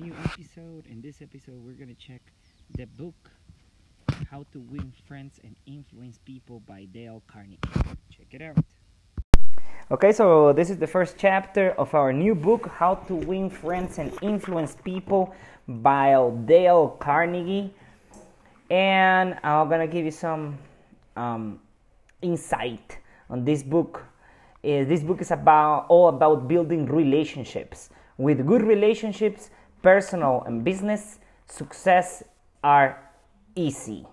new episode. In this episode, we're going to check the book, How to Win Friends and Influence People by Dale Carnegie. Check it out. Okay, so this is the first chapter of our new book, How to Win Friends and Influence People by Dale Carnegie. And I'm going to give you some insight on this book. This book is all about building relationships. With good relationships, personal and business success are easy.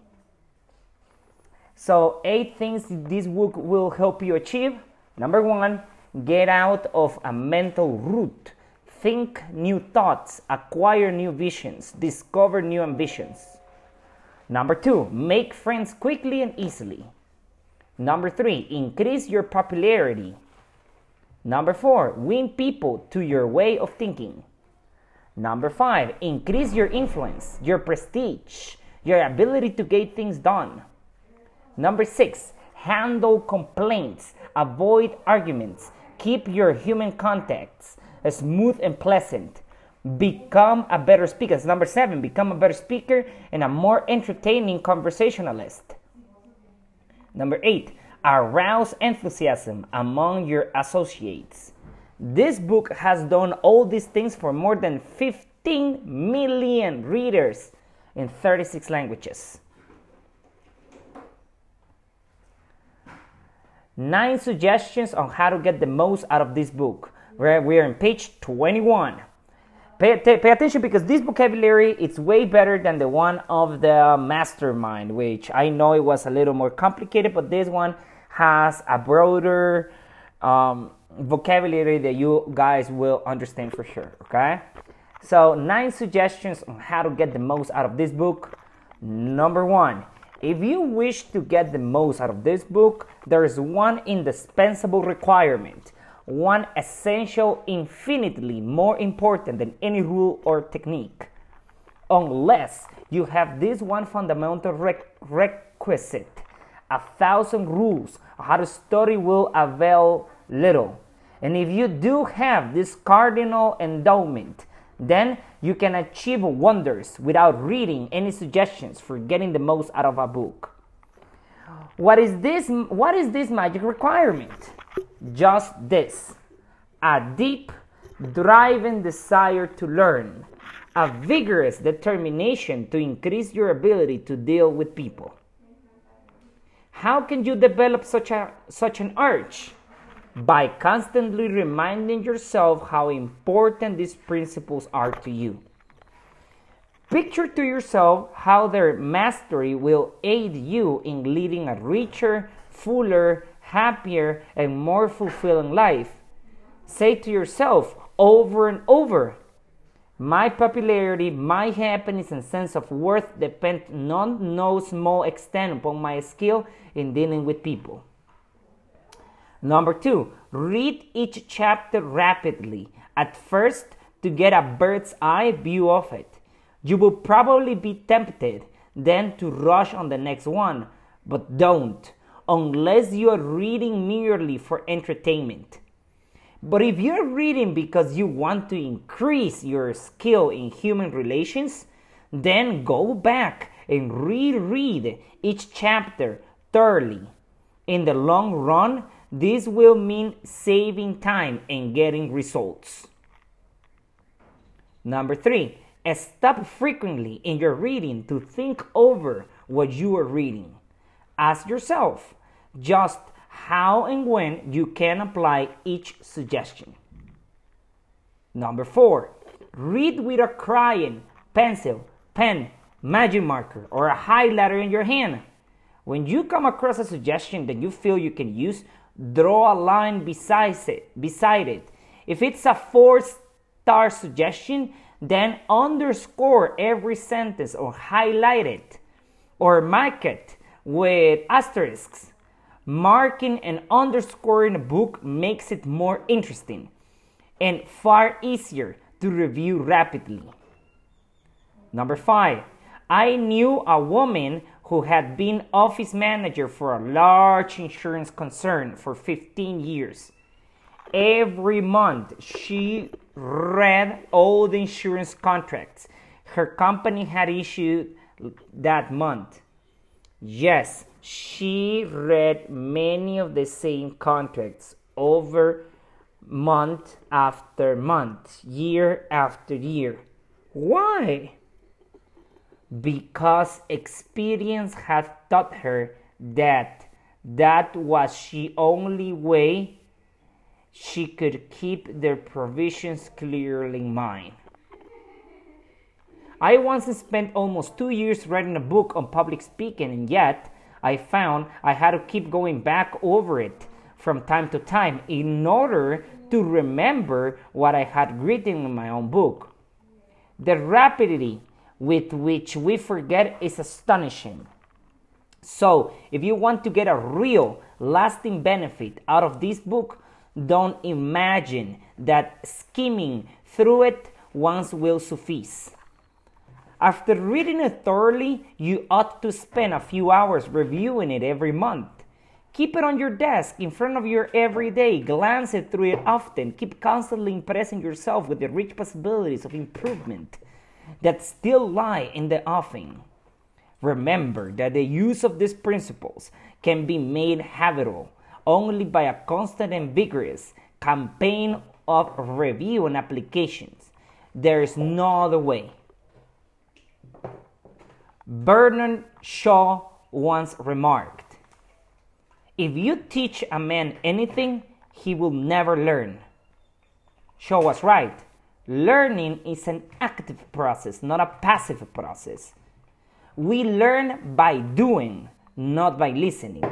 So 8 things this book will help you achieve. Number 1, get out of a mental rut. Think new thoughts, acquire new visions, discover new ambitions. Number 2, make friends quickly and easily. Number 3, increase your popularity. Number 4, win people to your way of thinking. Number 5, increase your influence, your prestige, your ability to get things done. Number 6, handle complaints, avoid arguments, keep your human contacts smooth and pleasant. Become a better speaker. That's number 7, become a better speaker and a more entertaining conversationalist. Number 8, arouse enthusiasm among your associates. This book has done all these things for more than 15 million readers in 36 languages. 9 suggestions on how to get the most out of this book. We are on page 21. Pay attention, because this vocabulary, it's way better than the one of the mastermind, which I know it was a little more complicated, but this one has a broader vocabulary that you guys will understand for sure, okay? So 9 suggestions on how to get the most out of this book. Number 1, if you wish to get the most out of this book, there is one indispensable requirement. One essential, infinitely more important than any rule or technique. Unless you have this one fundamental requisite, 1,000 rules how to study will avail little. And if you do have this cardinal endowment, then you can achieve wonders without reading any suggestions for getting the most out of a book. What is this magic requirement? Just this: a deep, driving desire to learn, a vigorous determination to increase your ability to deal with people. How can you develop such an urge? By constantly reminding yourself how important these principles are to you. Picture to yourself how their mastery will aid you in leading a richer, fuller, happier and more fulfilling life. Say to yourself over and over, my popularity, my happiness and sense of worth depend on no small extent upon my skill in dealing with people. Number 2, read each chapter rapidly, at first to get a bird's eye view of it. You will probably be tempted then to rush on the next one, but don't, unless you are reading merely for entertainment. But if you're reading because you want to increase your skill in human relations, then go back and reread each chapter thoroughly. In the long run, this will mean saving time and getting results. Number 3, stop frequently in your reading to think over what you are reading. Ask yourself just how and when you can apply each suggestion. Number 4, read with a crayon, pencil, pen, magic marker, or a highlighter in your hand. When you come across a suggestion that you feel you can use, draw a line beside it. If it's a 4-star suggestion, then underscore every sentence or highlight it or mark it with asterisks. Marking and underscoring a book makes it more interesting and far easier to review rapidly. Number 5, I knew a woman who had been office manager for a large insurance concern for 15 years. Every month she read all the insurance contracts her company had issued that month. Yes, she read many of the same contracts over month after month, year after year. Why? Because experience had taught her that was the only way she could keep their provisions clearly in mind. I once spent almost 2 years writing a book on public speaking, and yet I found I had to keep going back over it from time to time in order to remember what I had written in my own book. The rapidity with which we forget is astonishing. So, if you want to get a real, lasting benefit out of this book, don't imagine that skimming through it once will suffice. After reading it thoroughly, you ought to spend a few hours reviewing it every month. Keep it on your desk, in front of you every day. Glance it through it often. Keep constantly impressing yourself with the rich possibilities of improvement that still lie in the offing. Remember that the use of these principles can be made habitual only by a constant and vigorous campaign of review and applications. There is no other way. Bernard Shaw once remarked, "If you teach a man anything, he will never learn." Shaw was right. Learning is an active process, not a passive process. We learn by doing, not by listening.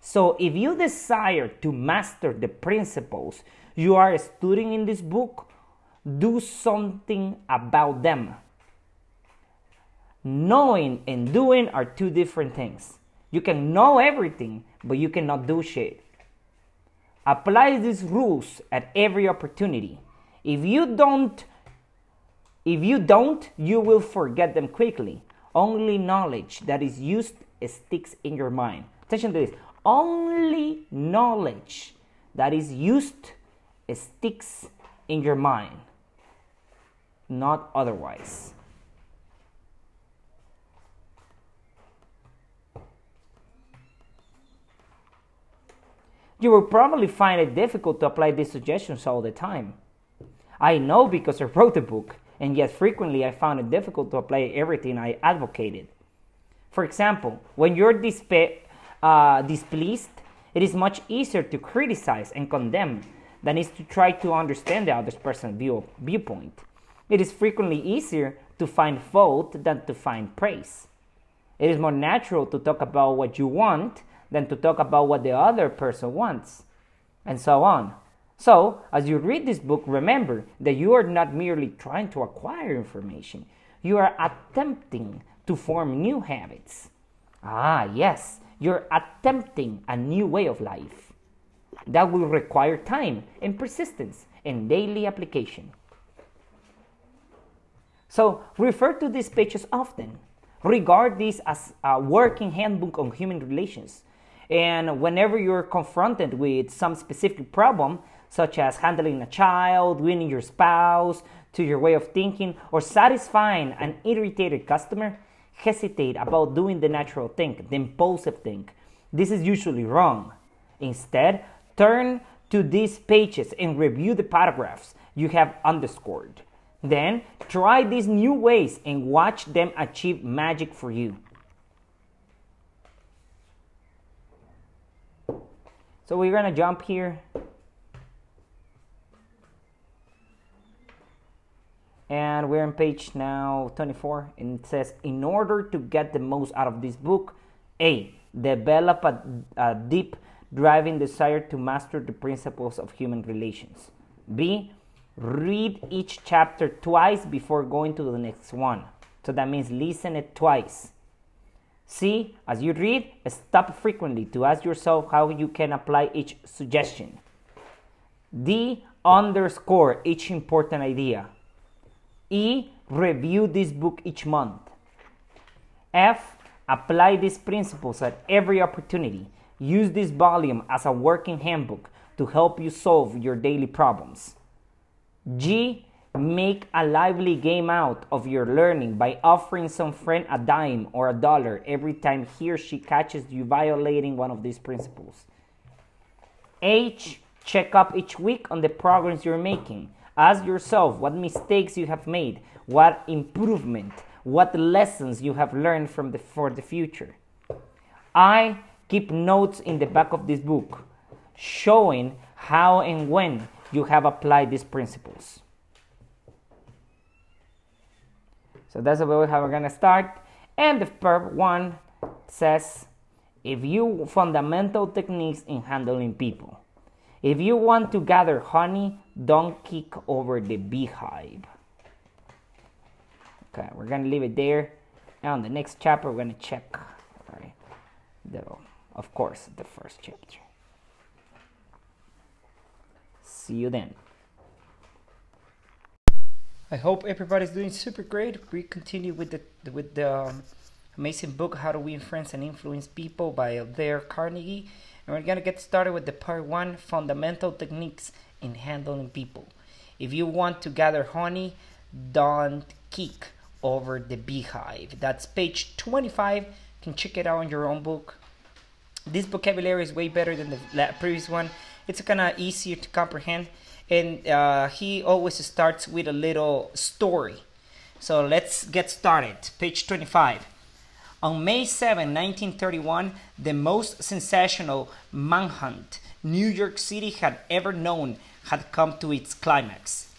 So if you desire to master the principles you are studying in this book, do something about them. Knowing and doing are two different things. You can know everything, but you cannot do shit. Apply these rules at every opportunity. If you don't, you will forget them quickly. Only knowledge that is used sticks in your mind. Attention to this. Only knowledge that is used sticks in your mind. Not otherwise. You will probably find it difficult to apply these suggestions all the time. I know because I wrote the book, and yet frequently I found it difficult to apply everything I advocated. For example, when you're displeased, it is much easier to criticize and condemn than is to try to understand the other person's viewpoint. It is frequently easier to find fault than to find praise. It is more natural to talk about what you want than to talk about what the other person wants, and so on. So, as you read this book, remember that you are not merely trying to acquire information. You are attempting to form new habits. Ah, yes, you're attempting a new way of life. That will require time and persistence and daily application. So, refer to these pages often. Regard this as a working handbook on human relations. And whenever you're confronted with some specific problem, such as handling a child, winning your spouse to your way of thinking, or satisfying an irritated customer, hesitate about doing the natural thing, the impulsive thing. This is usually wrong. Instead, turn to these pages and review the paragraphs you have underscored. Then, try these new ways and watch them achieve magic for you. So we're going to jump here. And we're on page now 24. And it says, in order to get the most out of this book, A, develop a deep driving desire to master the principles of human relations. B, read each chapter twice before going to the next one. So that means listen it twice. C, as you read, stop frequently to ask yourself how you can apply each suggestion. D, underscore each important idea. E, review this book each month. F, apply these principles at every opportunity. Use this volume as a working handbook to help you solve your daily problems. G, make a lively game out of your learning by offering some friend a dime or $1 every time he or she catches you violating one of these principles. H, check up each week on the progress you're making. Ask yourself what mistakes you have made, what improvement, what lessons you have learned for the future. I, keep notes in the back of this book showing how and when you have applied these principles. So that's the way how we're going to start. And the verb 1 says, if you fundamental techniques in handling people. If you want to gather honey, don't kick over the beehive. Okay, we're going to leave it there. Now in the next chapter, we're going to check, right, of course, the first chapter. See you then. I hope everybody's doing super great. We continue with the amazing book, How to Win Friends and Influence People by Dale Carnegie. And we're going to get started with the part 1, Fundamental Techniques in Handling People. If you want to gather honey, don't kick over the beehive. That's page 25. You can check it out in your own book. This vocabulary is way better than the previous one. It's kind of easier to comprehend. And he always starts with a little story. So let's get started. Page 25. On May 7, 1931, the most sensational manhunt New York City had ever known had come to its climax.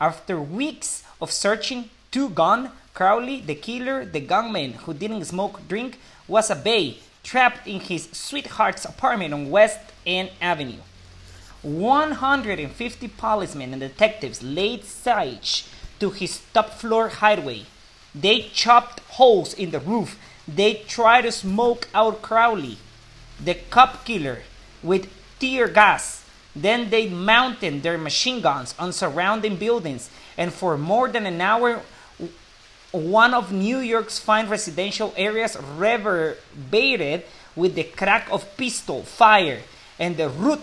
After weeks of searching, Two-Gun Crowley, the killer, the gunman who didn't smoke, drink, was a babe trapped in his sweetheart's apartment on West End Avenue. 150 policemen and detectives laid siege to his top-floor hideaway. They chopped holes in the roof. They tried to smoke out Crowley, the cop killer, with tear gas. Then they mounted their machine guns on surrounding buildings, and for more than an hour, one of New York's fine residential areas reverberated with the crack of pistol fire and the root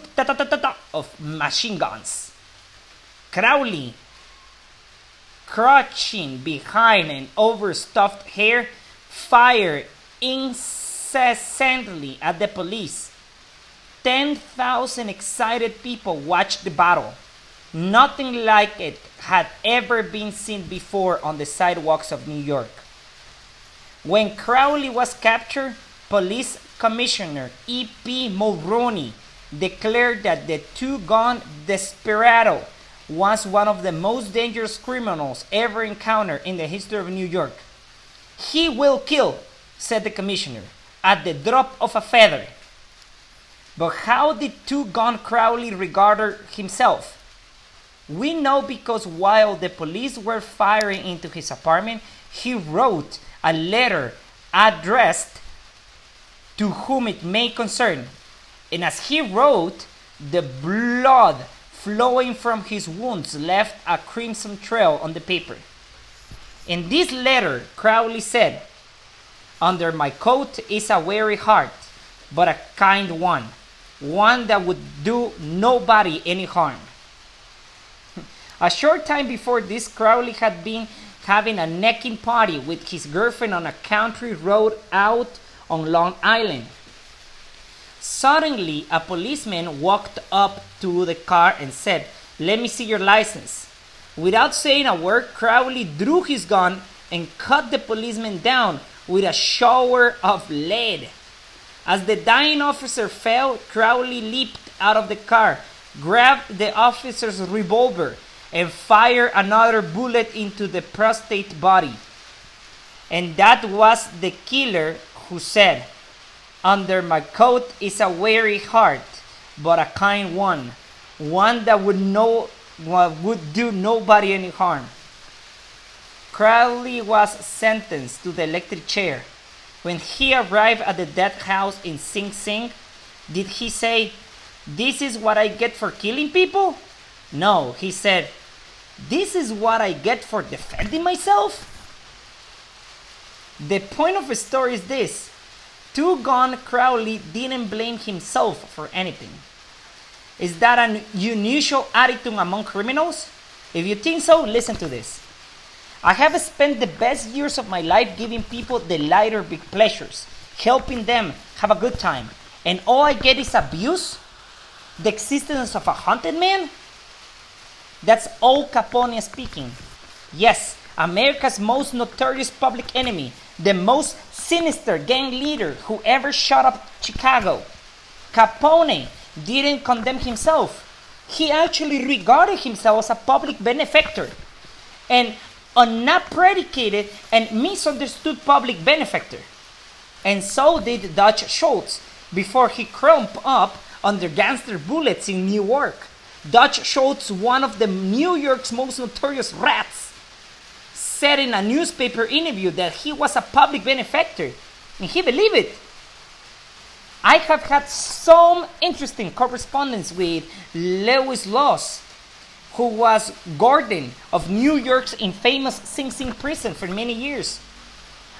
of machine guns. Crowley, crouching behind an overstuffed hair, fired incessantly at the police. 10,000 excited people watched the battle. Nothing like it had ever been seen before on the sidewalks of New York. When Crowley was captured, Police Commissioner E.P. Mulroney declared that the two-gun desperado was one of the most dangerous criminals ever encountered in the history of New York. "He will kill," said the commissioner, "at the drop of a feather." But how did Two-Gun Crowley regard himself? We know because while the police were firing into his apartment, he wrote a letter addressed to whom it may concern. And as he wrote, the blood flowing from his wounds left a crimson trail on the paper. In this letter, Crowley said, "Under my coat is a weary heart, but a kind one, one that would do nobody any harm." A short time before this, Crowley had been having a necking party with his girlfriend on a country road out on Long Island. Suddenly, a policeman walked up to the car and said, "Let me see your license." Without saying a word, Crowley drew his gun and cut the policeman down with a shower of lead. As the dying officer fell, Crowley leaped out of the car, grabbed the officer's revolver, and fire another bullet into the prostrate body. And that was the killer who said, "Under my coat is a weary heart, but a kind one, one that would do nobody any harm." Crowley was sentenced to the electric chair. When he arrived at the death house in Sing Sing, did he say, "This is what I get for killing people"? No, he said, "This is what I get for defending myself." The point of the story is this: Two-Gun Crowley didn't blame himself for anything. Is that an unusual attitude among criminals? If you think so, listen to this. I have spent the best years of my life giving people the lighter big pleasures, helping them have a good time, and all I get is abuse? The existence of a hunted man? That's Al Capone speaking. Yes, America's most notorious public enemy, the most sinister gang leader who ever shot up Chicago. Capone didn't condemn himself. He actually regarded himself as a public benefactor, an unpredicated and misunderstood public benefactor. And so did Dutch Schultz before he crumped up under gangster bullets in New York. Dutch Schultz, one of the New York's most notorious rats, said in a newspaper interview that he was a public benefactor, and he believed it. I have had some interesting correspondence with Lewis Laws, who was warden of New York's infamous Sing Sing prison for many years,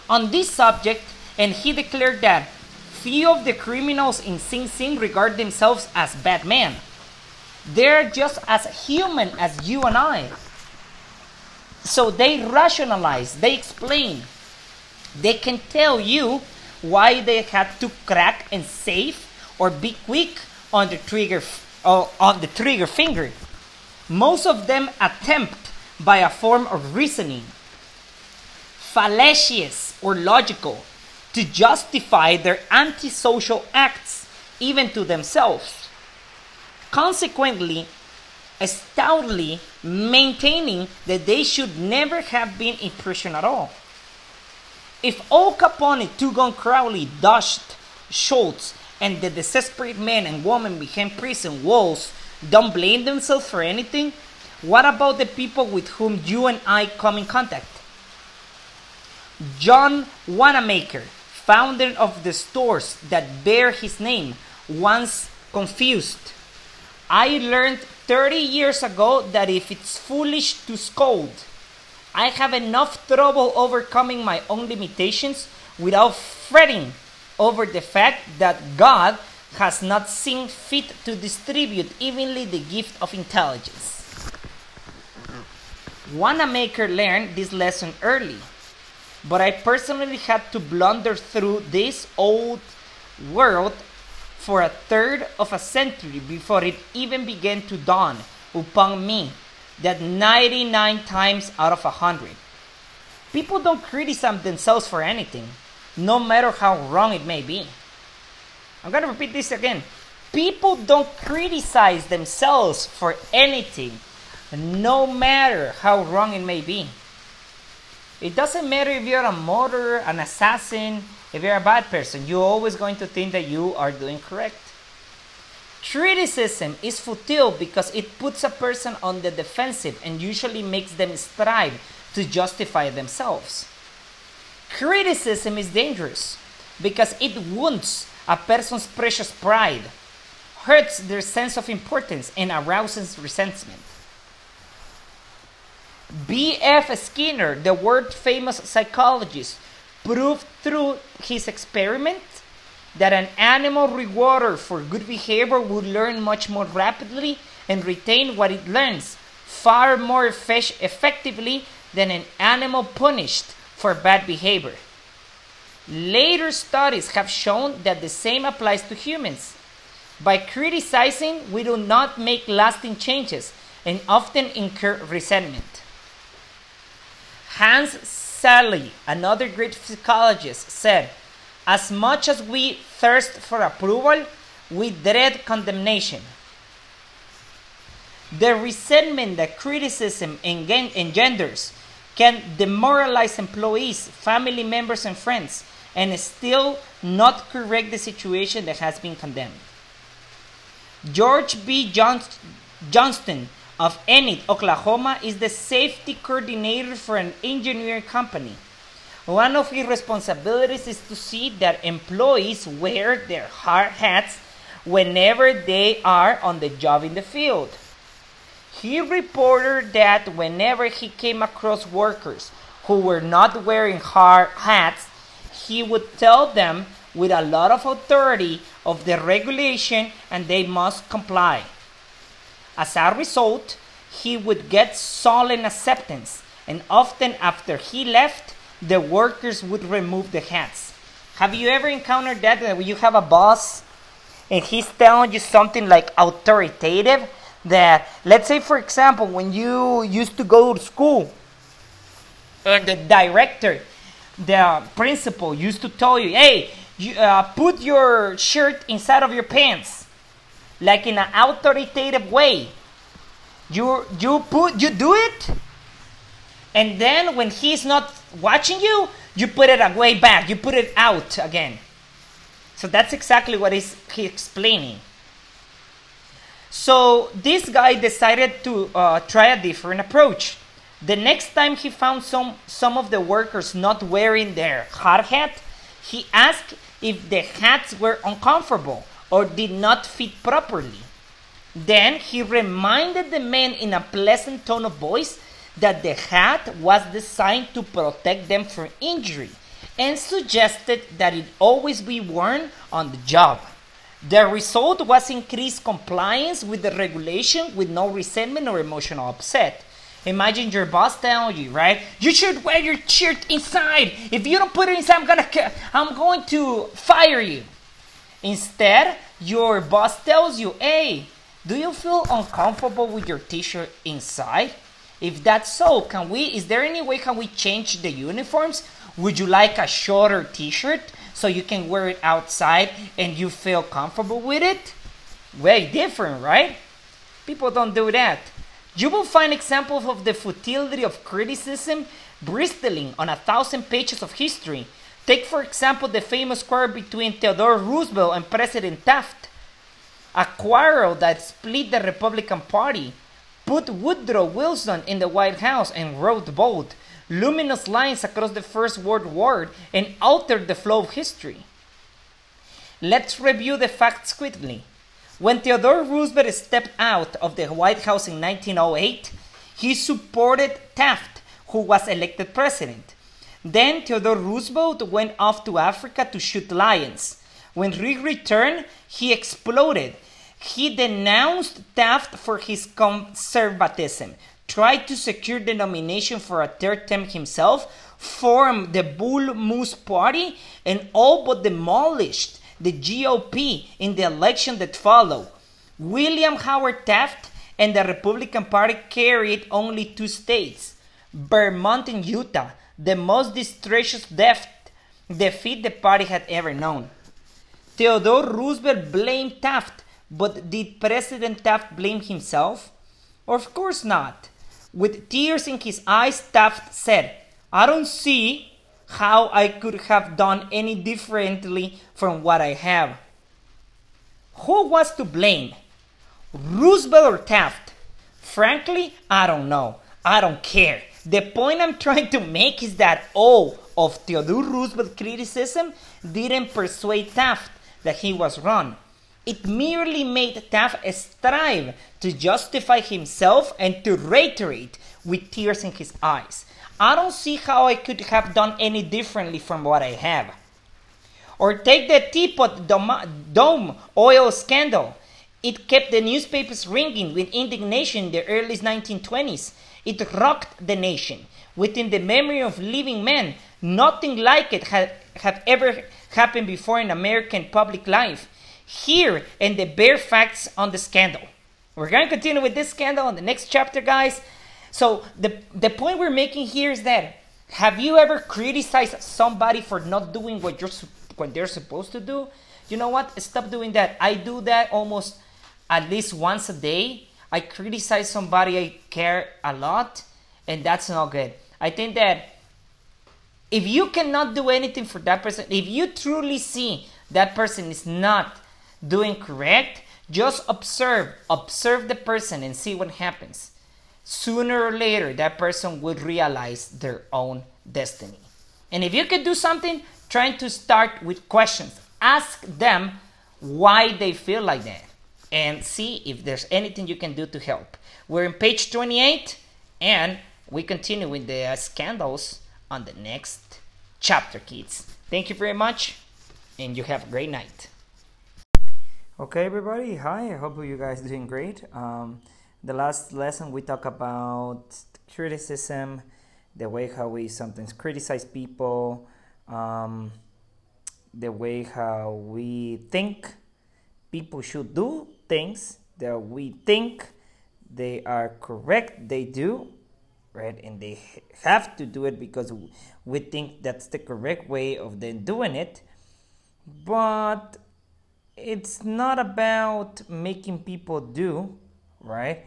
on this subject, and he declared that few of the criminals in Sing Sing regard themselves as bad men. They're just as human as you and I. So they rationalize, they explain. They can tell you why they had to crack and save or be quick on the trigger finger. Most of them attempt by a form of reasoning, fallacious or logical, to justify their antisocial acts, even to themselves. Consequently, stoutly maintaining that they should never have been in prison at all. If Al Capone, Two-Gun Crowley, Dutch Schultz, and the desperate men and women behind prison walls don't blame themselves for anything, what about the people with whom you and I come in contact? John Wanamaker, founder of the stores that bear his name, once confused, I learned 30 years ago that if it's foolish to scold, I have enough trouble overcoming my own limitations without fretting over the fact that God has not seen fit to distribute evenly the gift of intelligence. Wanamaker learned this lesson early, but I personally had to blunder through this old world for a third of a century before it even began to dawn upon me that 99 times out of 100. People don't criticize themselves for anything, no matter how wrong it may be. I'm going to repeat this again. People don't criticize themselves for anything, no matter how wrong it may be. It doesn't matter if you're a murderer, an assassin, if you're a bad person, you're always going to think that you are doing correct. Criticism is futile because it puts a person on the defensive and usually makes them strive to justify themselves. Criticism is dangerous because it wounds a person's precious pride, hurts their sense of importance, and arouses resentment. B.F. Skinner, the world-famous psychologist, proved through his experiment that an animal rewarded for good behavior would learn much more rapidly and retain what it learns far more effectively than an animal punished for bad behavior. Later studies have shown that the same applies to humans. By criticizing, we do not make lasting changes and often incur resentment. Hans Selye, another great psychologist, said, "As much as we thirst for approval, we dread condemnation." The resentment that criticism engenders can demoralize employees, family members, and friends, and still not correct the situation that has been condemned. George B. Johnston of Enid, Oklahoma, is the safety coordinator for an engineering company. One of his responsibilities is to see that employees wear their hard hats whenever they are on the job in the field. He reported that whenever he came across workers who were not wearing hard hats, he would tell them with a lot of authority of the regulation and they must comply. As a result, he would get solemn acceptance, and often after he left, the workers would remove the hats. Have you ever encountered that you have a boss and he's telling you something like authoritative? That, let's say for example, when you used to go to school, the director, the principal used to tell you, hey, you, put your shirt inside of your pants, like in an authoritative way. You do it, and then when he's not watching you, you put it away back, you put it out again. So that's exactly what he's explaining. So this guy decided to try a different approach. The next time he found some of the workers not wearing their hard hat, he asked if the hats were uncomfortable or did not fit properly. Then he reminded the men in a pleasant tone of voice that the hat was designed to protect them from injury, and suggested that it always be worn on the job. The result was increased compliance with the regulation with no resentment or emotional upset. Imagine your boss telling you, right? You should wear your shirt inside. If you don't put it inside, I'm going to fire you. Instead, your boss tells you, hey, do you feel uncomfortable with your t-shirt inside? If that's so, is there any way we can change the uniforms? Would you like a shorter t-shirt so you can wear it outside and you feel comfortable with it? Way different, right? People don't do that. You will find examples of the futility of criticism bristling on 1,000 pages of history. Take, for example, the famous quarrel between Theodore Roosevelt and President Taft, a quarrel that split the Republican Party, put Woodrow Wilson in the White House, and wrote bold, luminous lines across the First World War and altered the flow of history. Let's review the facts quickly. When Theodore Roosevelt stepped out of the White House in 1908, he supported Taft, who was elected president. Then Theodore Roosevelt went off to Africa to shoot lions. When he returned, he exploded. He denounced Taft for his conservatism, tried to secure the nomination for a third term himself, formed the Bull Moose Party, and all but demolished the GOP in the election that followed. William Howard Taft and the Republican Party carried only two states, Vermont and Utah, the most disastrous defeat the party had ever known. Theodore Roosevelt blamed Taft, but did President Taft blame himself? Of course not. With tears in his eyes, Taft said, "I don't see how I could have done any differently from what I have." Who was to blame? Roosevelt or Taft? Frankly, I don't know. I don't care. The point I'm trying to make is that all of Theodore Roosevelt's criticism didn't persuade Taft that he was wrong. It merely made Taft strive to justify himself and to reiterate with tears in his eyes, "I don't see how I could have done any differently from what I have." Or take the Teapot Dome oil scandal. It kept the newspapers ringing with indignation in the early 1920s. It rocked the nation. Within the memory of living men, nothing like it had ever happened before in American public life. Here and the bare facts on the scandal. We're going to continue with this scandal in the next chapter, guys. So the point we're making here is that, have you ever criticized somebody for not doing what they're supposed to do? You know what? Stop doing that. I do that almost at least once a day. I criticize somebody I care a lot, and that's not good. I think that if you cannot do anything for that person, if you truly see that person is not doing correct, just observe the person and see what happens. Sooner or later, that person would realize their own destiny. And if you could do something, try to start with questions. Ask them why they feel like that and see if there's anything you can do to help. We're on page 28, and we continue with the scandals on the next chapter, kids. Thank you very much, and you have a great night. Okay, everybody. Hi, I hope you guys are doing great. The last lesson we talk about criticism, the way how we sometimes criticize people, the way how we think people should do things that we think they are correct, they do, right? And they have to do it because we think that's the correct way of them doing it. But it's not about making people do, right,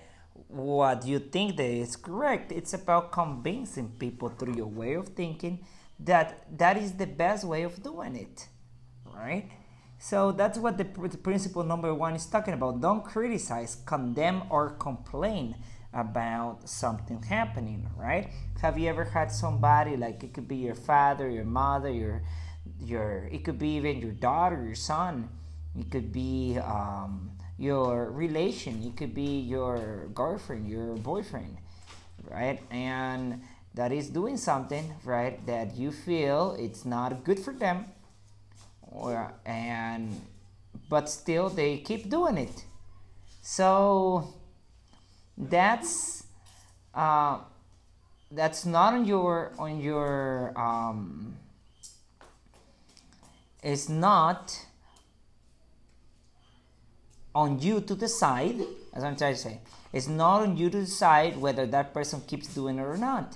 what you think that is correct. It's about convincing people through your way of thinking that is the best way of doing it, right? So that's what the principle number one is talking about. Don't criticize, condemn, or complain about something happening, right? Have you ever had somebody, like it could be your father, your mother, your it could be even your daughter, your son, it could be your relation, it could be your girlfriend, your boyfriend, right? And that is doing something, right, that you feel it's not good for them, but still they keep doing it. So that's not on your it's not on you to decide, as I'm trying to say. It's not on you to decide whether that person keeps doing it or not.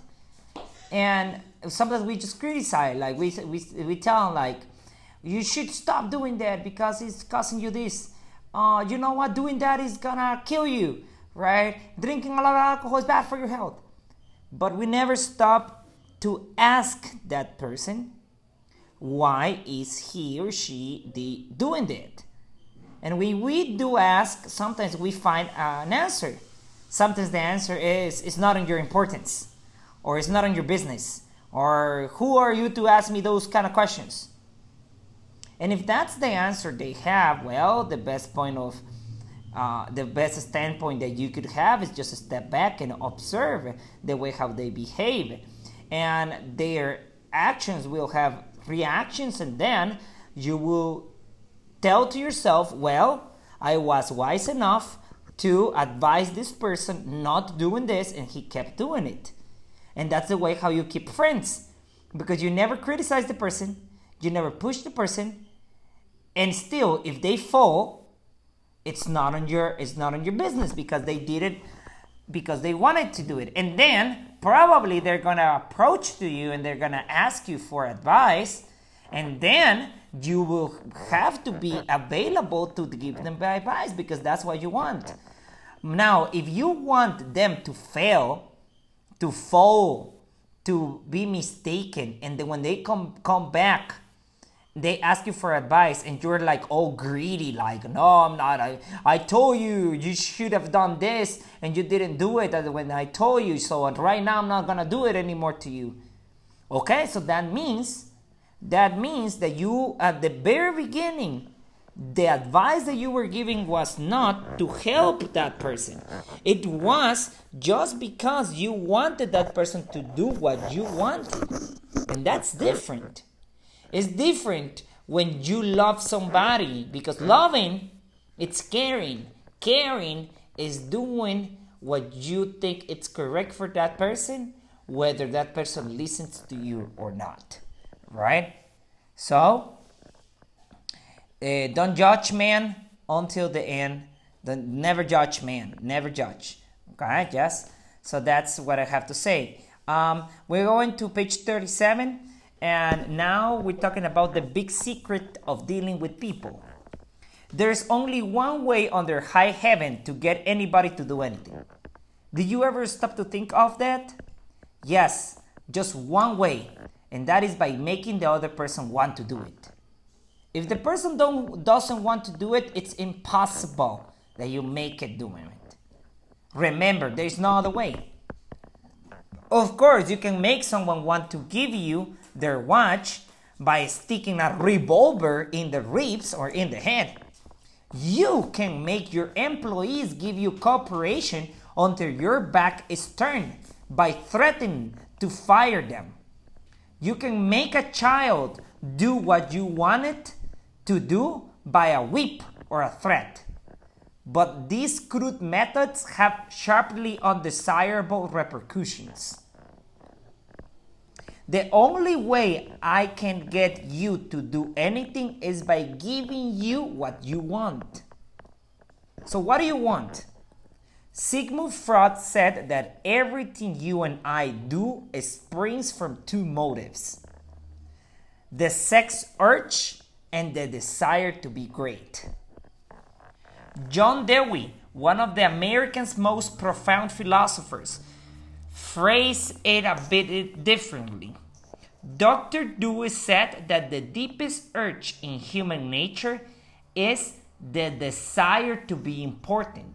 And sometimes we just criticize, like we tell them, like, you should stop doing that because it's causing you this. You know what? Doing that is gonna kill you, right? Drinking a lot of alcohol is bad for your health. But we never stop to ask that person, why is he or she doing that? And we do ask, sometimes we find an answer. Sometimes the answer is, it's not on your importance, or it's not on your business, or who are you to ask me those kind of questions? And if that's the answer they have, well, the best standpoint that you could have is just step back and observe the way how they behave. And their actions will have reactions, and then you will tell to yourself, well, I was wise enough to advise this person not doing this, and he kept doing it. And that's the way how you keep friends, because you never criticize the person, you never push the person, and still, if they fall, it's not on your business, because they did it because they wanted to do it. And then probably they're gonna approach to you and they're gonna ask you for advice, and then you will have to be available to give them advice, because that's what you want. Now, if you want them to fail, to fall, to be mistaken, and then when they come back, they ask you for advice, and you're like all greedy, like, no, I'm not. I told you, you should have done this, and you didn't do it when I told you, so right now I'm not gonna do it anymore to you. Okay, so that means that you, at the very beginning, the advice that you were giving was not to help that person. It was just because you wanted that person to do what you wanted. And that's different. It's different when you love somebody, because loving, it's caring. Caring is doing what you think it's correct for that person, whether that person listens to you or not. Right? So, don't judge man until the end. Never judge man. Never judge. Okay? Yes? So that's what I have to say. We're going to page 37. And now we're talking about the big secret of dealing with people. There's only one way under high heaven to get anybody to do anything. Did you ever stop to think of that? Yes, just one way. And that is by making the other person want to do it. If the person doesn't want to do it, it's impossible that you make it do it. Remember, there's no other way. Of course, you can make someone want to give you their watch by sticking a revolver in the ribs or in the head. You can make your employees give you cooperation until your back is turned by threatening to fire them. You can make a child do what you want it to do by a whip or a threat. but these crude methods have sharply undesirable repercussions. The only way I can get you to do anything is by giving you what you want. So what do you want? Sigmund Freud said that everything you and I do springs from two motives: the sex urge and the desire to be great. John Dewey, one of the Americans' most profound philosophers, phrased it a bit differently. Dr. Dewey said that the deepest urge in human nature is the desire to be important.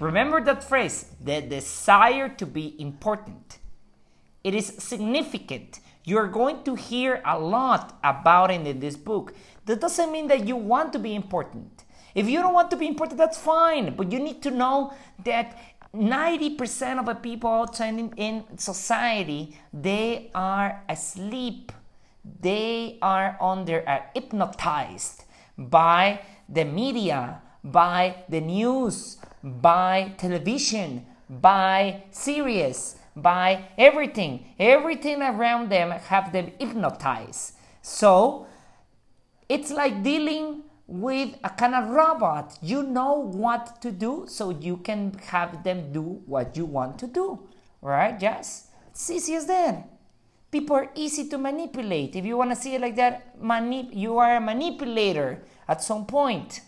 Remember that phrase, the desire to be important. It is significant. You're going to hear a lot about it in this book. That doesn't mean that you want to be important. If you don't want to be important, that's fine, but you need to know that 90% of the people outside in society, they are asleep. They are under, hypnotized by the media, by the news, by television, by series, by everything. Everything around them have them hypnotized. So it's like dealing with a kind of robot. You know what to do, so you can have them do what you want to do, right? Yes, it's easy as that. People are easy to manipulate. If you want to see it like that, you are a manipulator at some point.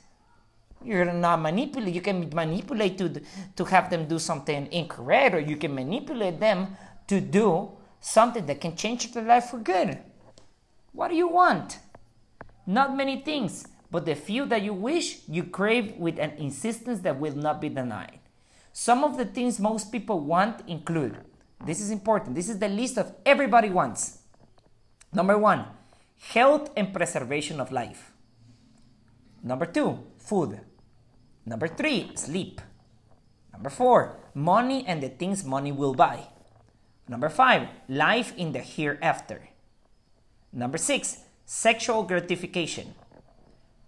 You're not manipulate. You can manipulate to have them do something incorrect, or you can manipulate them to do something that can change their life for good. What do you want? Not many things, but the few that you wish, you crave with an insistence that will not be denied. Some of the things most people want include, this is important, this is the list of everybody wants. Number one, health and preservation of life. Number two, food. Number three, sleep. Number four, money and the things money will buy. Number five, life in the hereafter. Number six, sexual gratification.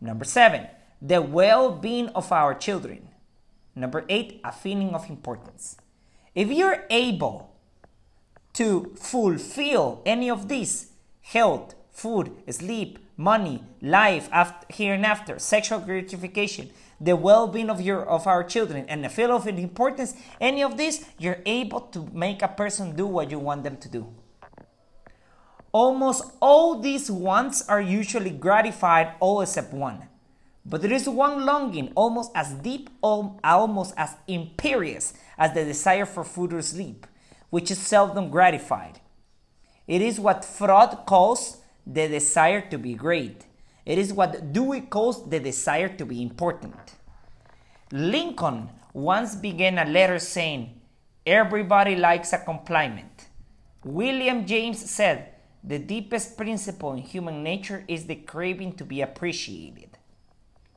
Number seven, the well-being of our children. Number eight, a feeling of importance. If you're able to fulfill any of these, health, food, sleep, money, life, hereafter, sexual gratification, the well-being of our children, and the feeling of importance, any of this, you're able to make a person do what you want them to do. Almost all these wants are usually gratified, all except one. But there is one longing, almost as deep, almost as imperious as the desire for food or sleep, which is seldom gratified. It is what Freud calls the desire to be great. It is what Dewey calls the desire to be important. Lincoln once began a letter saying, "Everybody likes a compliment." William James said, "The deepest principle in human nature is the craving to be appreciated."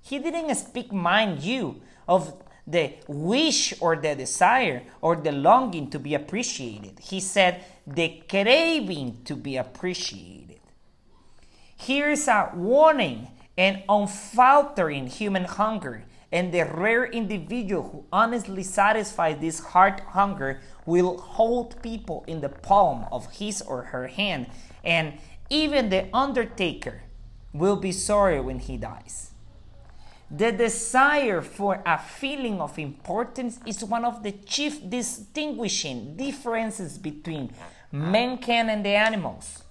He didn't speak, mind you, of the wish or the desire or the longing to be appreciated. He said the craving to be appreciated. Here's a warning, an unfaltering human hunger, and the rare individual who honestly satisfies this heart hunger will hold people in the palm of his or her hand, and even the undertaker will be sorry when he dies. The desire for a feeling of importance is one of the chief distinguishing differences between mankind and the animals.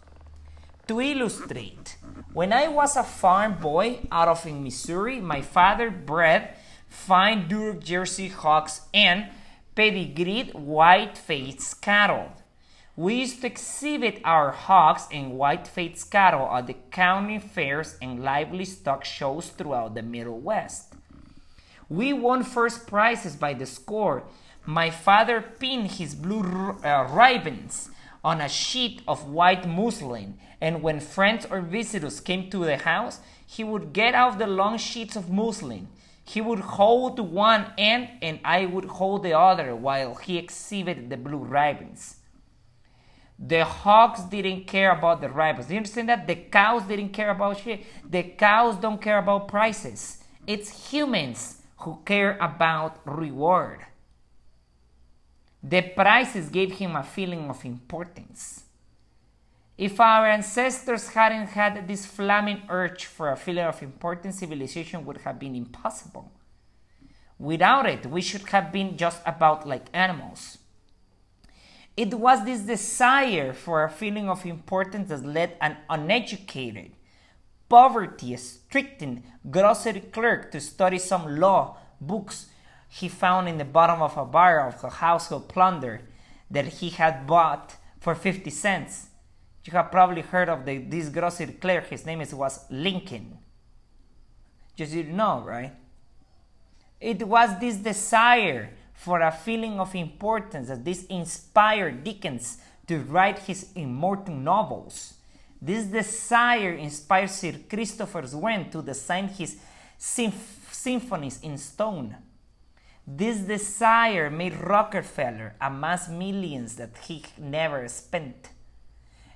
To illustrate, when I was a farm boy out of in Missouri, my father bred fine Duroc Jersey hogs and pedigreed white-faced cattle. We used to exhibit our hogs and white-faced cattle at the county fairs and livestock shows throughout the Middle West. We won first prizes by the score. My father pinned his blue ribbons on a sheet of white muslin, and when friends or visitors came to the house, he would get out the long sheets of muslin. He would hold one end, and I would hold the other while he exhibited the blue ribbons. The hogs didn't care about the ribbons. Do you understand that? The cows didn't care about shit. The cows don't care about prices. It's humans who care about reward. The prizes gave him a feeling of importance. If our ancestors hadn't had this flaming urge for a feeling of importance, civilization would have been impossible. Without it, we should have been just about like animals. It was this desire for a feeling of importance that led an uneducated, poverty-stricken grocery clerk to study some law books he found in the bottom of a barrel of household plunder that he had bought for 50 cents. You have probably heard of this grocery clerk. His name was Lincoln. Just you know, right? It was this desire for a feeling of importance that this inspired Dickens to write his immortal novels. This desire inspired Sir Christopher Wren to design his symphonies in stone. This desire made Rockefeller amass millions that he never spent.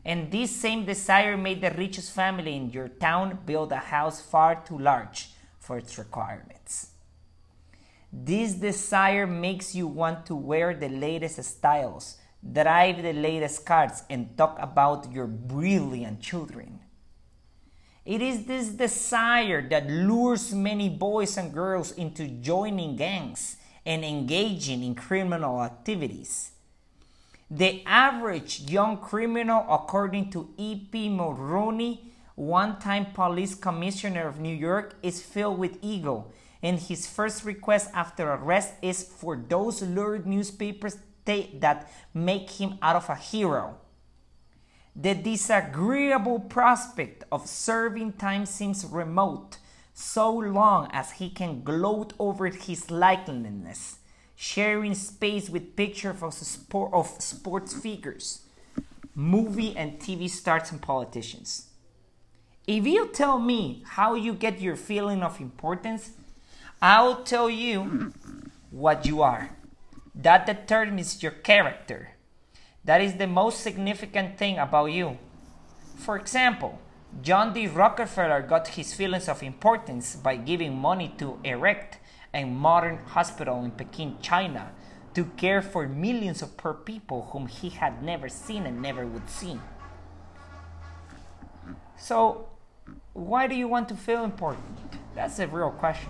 And this same desire made the richest family in your town build a house far too large for its requirements. This desire makes you want to wear the latest styles, drive the latest cars, and talk about your brilliant children. It is this desire that lures many boys and girls into joining gangs and engaging in criminal activities. The average young criminal, according to E.P. Mulroney, one-time police commissioner of New York, is filled with ego, and his first request after arrest is for those lurid newspapers that make him out of a hero. The disagreeable prospect of serving time seems remote, so long as he can gloat over his likeness, sharing space with pictures of sports figures, movie and TV stars and politicians. If you tell me how you get your feeling of importance, I'll tell you what you are. That determines your character. That is the most significant thing about you. For example, John D. Rockefeller got his feelings of importance by giving money to erect a modern hospital in Peking, China, to care for millions of poor people whom he had never seen and never would see. So, why do you want to feel important? That's a real question.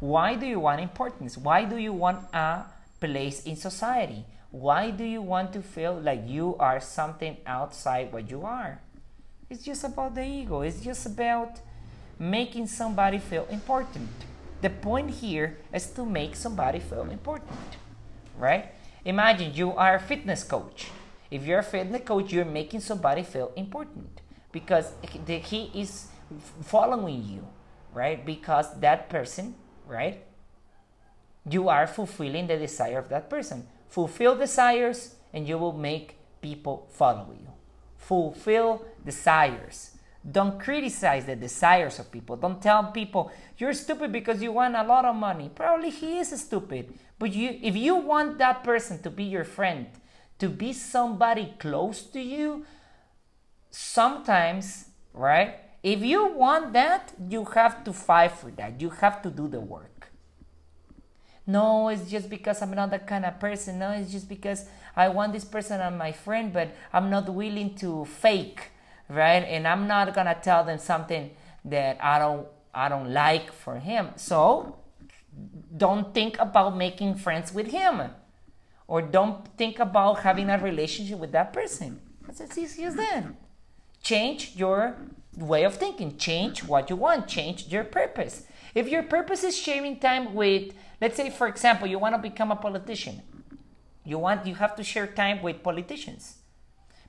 Why do you want importance? Why do you want a place in society? Why do you want to feel like you are something outside what you are? It's just about the ego. It's just about making somebody feel important. The point here is to make somebody feel important, right? Imagine you are a fitness coach. If you're a fitness coach, you're making somebody feel important because he is following you, right? Because that person, right? You are fulfilling the desire of that person. Fulfill desires and you will make people follow you. Fulfill desires. Don't criticize the desires of people. Don't tell people, you're stupid because you want a lot of money. Probably he is stupid. But if you want that person to be your friend, to be somebody close to you, sometimes, right? If you want that, you have to fight for that. You have to do the work. No, it's just because I'm not that kind of person. No, it's just because I want this person as my friend, but I'm not willing to fake. Right? And I'm not gonna tell them something that I don't like for him. So don't think about making friends with him, or don't think about having a relationship with that person. That's as easy as that. Change your way of thinking. Change what you want. Change your purpose. If your purpose is sharing time with, let's say, for example, you want to become a politician, you have to share time with politicians,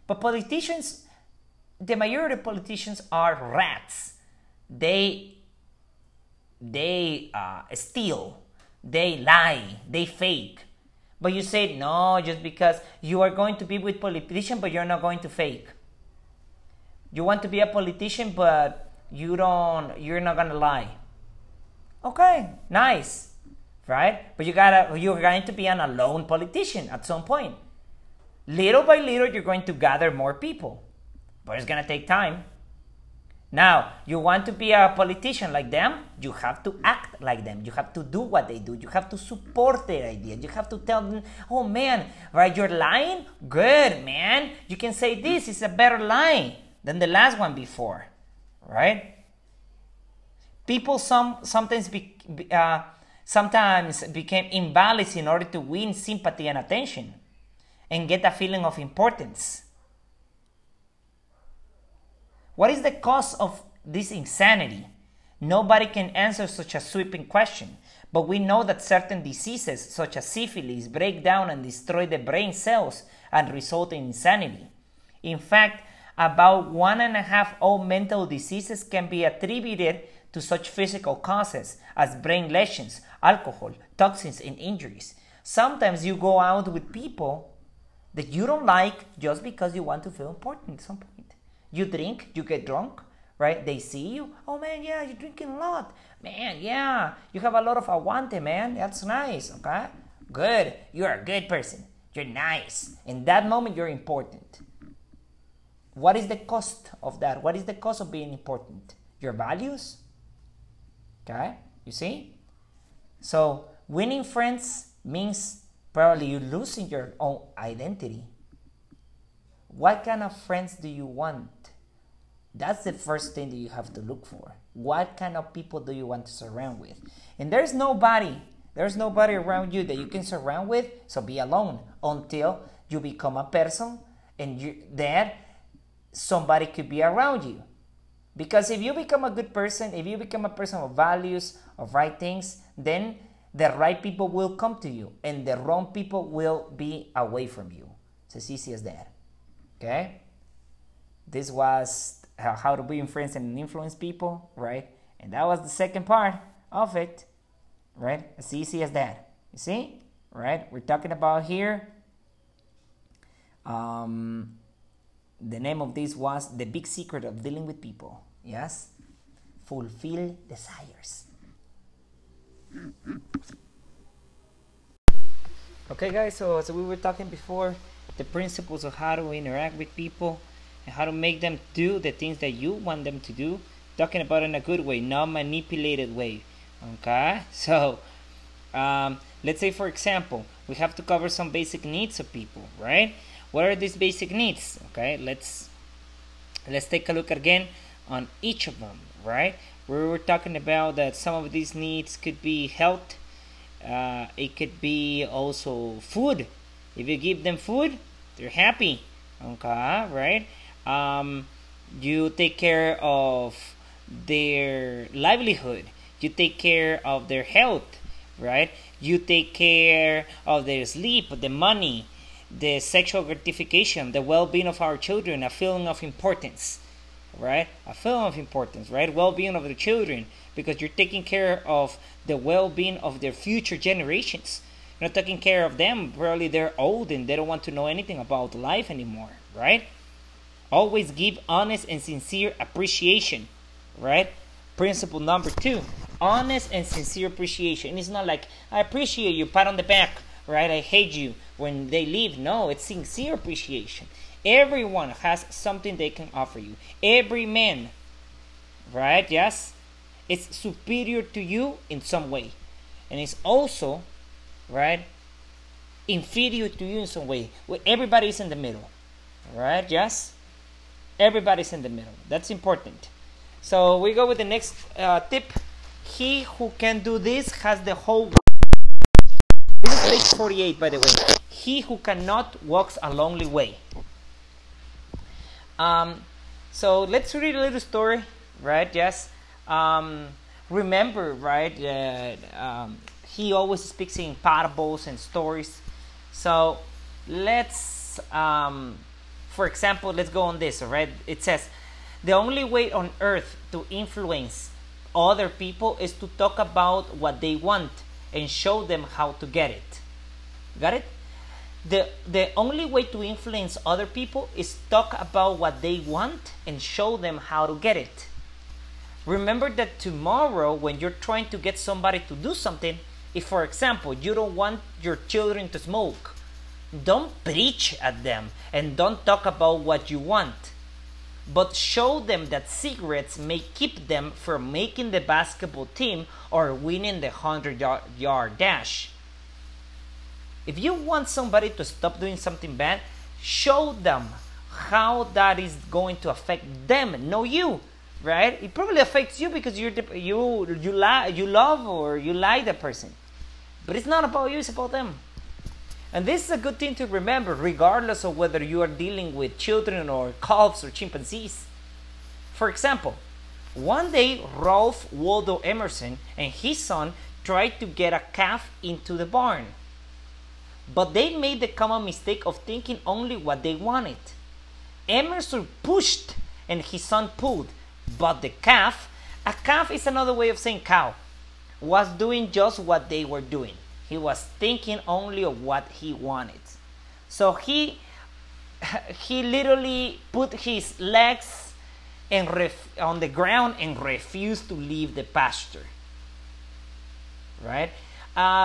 but politicians. The majority of politicians are rats. They steal, they lie, they fake. But you say, no, just because you are going to be with politicians, but you're not going to fake. You want to be a politician, but you're not gonna lie. Okay, nice, right? But you're going to be an alone politician at some point. Little by little, you're going to gather more people. But it's gonna take time. Now, you want to be a politician like them, you have to act like them. You have to do what they do. You have to support their ideas. You have to tell them, oh man, right, you're lying? Good, man. You can say this is a better line than the last one before, right? People sometimes became invalids in order to win sympathy and attention and get a feeling of importance. What is the cause of this insanity? Nobody can answer such a sweeping question, but we know that certain diseases, such as syphilis, break down and destroy the brain cells and result in insanity. In fact, about 1.5 all mental diseases can be attributed to such physical causes as brain lesions, alcohol, toxins, and injuries. Sometimes you go out with people that you don't like just because you want to feel important at some point. You drink, you get drunk, right? They see you. Oh, man, yeah, you're drinking a lot. Man, yeah, you have a lot of aguante, man. That's nice, okay? Good. You're a good person. You're nice. In that moment, you're important. What is the cost of that? What is the cost of being important? Your values, okay? You see? So winning friends means probably you losing your own identity. What kind of friends do you want? That's the first thing that you have to look for. What kind of people do you want to surround with? And there's nobody around you that you can surround with, so be alone until you become a person and then somebody could be around you. Because if you become a good person, if you become a person of values, of right things, then the right people will come to you and the wrong people will be away from you. It's as easy as that. Okay, this was how to be influence and influence people, right? And that was the second part of it, right? As easy as that, you see, right? We're talking about here. The name of this was The Big Secret of Dealing with People. Yes, fulfill desires. Okay, guys. So we were talking before. The principles of how to interact with people and how to make them do the things that you want them to do, talking about in a good way, not manipulated way. Okay, so let's say, for example, we have to cover some basic needs of people, right? What are these basic needs? Okay, let's take a look again on each of them, right? We were talking about that some of these needs could be health, it could be also food. If you give them food, they're happy, okay, right? You take care of their livelihood. You take care of their health, right? You take care of their sleep, the money, the sexual gratification, the well-being of our children, a feeling of importance, right? A feeling of importance, right? Well-being of the children, because you're taking care of the well-being of their future generations. You're not taking care of them, probably they're old and they don't want to know anything about life anymore, right? Always give honest and sincere appreciation, right? Principle number 2, honest and sincere appreciation. And it's not like, I appreciate you, pat on the back, right? I hate you when they leave. No, it's sincere appreciation. Everyone has something they can offer you. Every man, right? Yes, it's superior to you in some way. And it's also, right, inferior to you in some way. Well, everybody's in the middle, right? Yes, everybody's in the middle. That's important. So we go with the next tip. He who can do this has the whole world. This is page 48, by the way. He who cannot walks a lonely way. So let's read a little story, right? Yes. Remember, right? He always speaks in parables and stories. So let's, for example, let's go on this, all right? It says, the only way on earth to influence other people is to talk about what they want and show them how to get it. Got it? The only way to influence other people is talk about what they want and show them how to get it. Remember that tomorrow when you're trying to get somebody to do something, if, for example, you don't want your children to smoke, don't preach at them and don't talk about what you want. but show them that cigarettes may keep them from making the basketball team or winning the 100-yard dash. If you want somebody to stop doing something bad, show them how that is going to affect them, not you, right? It probably affects you because you love or you like the person. But it's not about you, it's about them. And this is a good thing to remember, regardless of whether you are dealing with children or calves or chimpanzees. For example, one day Ralph Waldo Emerson and his son tried to get a calf into the barn. But they made the common mistake of thinking only what they wanted. Emerson pushed and his son pulled, but the calf, a calf is another way of saying cow, was doing just what they were doing. He was thinking only of what he wanted. So he literally put his legs on the ground and refused to leave the pasture. Right?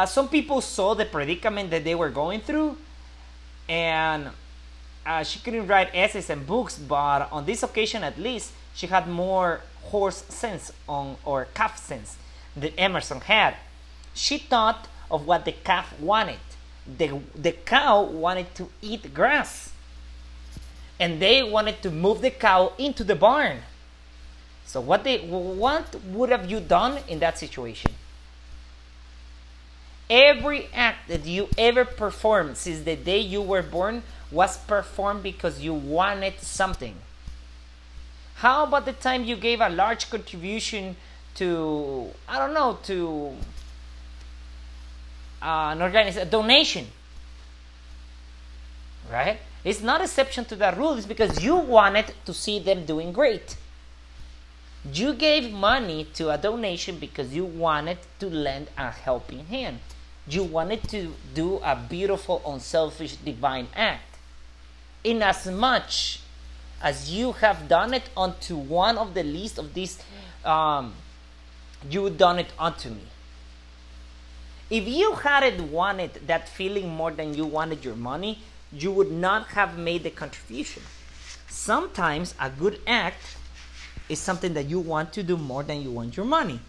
Some people saw the predicament that they were going through, and she couldn't write essays and books, but on this occasion at least, she had more horse sense or calf sense that Emerson had. She thought of what the calf wanted. The cow wanted to eat grass, and they wanted to move the cow into the barn. So what would have you done in that situation? Every act that you ever performed since the day you were born was performed because you wanted something. How about the time you gave a large contribution to, I don't know, to an organization, a donation? Right? It's not an exception to that rule. It's because you wanted to see them doing great. You gave money to a donation because you wanted to lend a helping hand. You wanted to do a beautiful, unselfish, divine act. Inasmuch as you have done it unto one of the least of these, you done it unto me. If you hadn't wanted that feeling more than you wanted your money, you would not have made the contribution. Sometimes a good act is something that you want to do more than you want your money.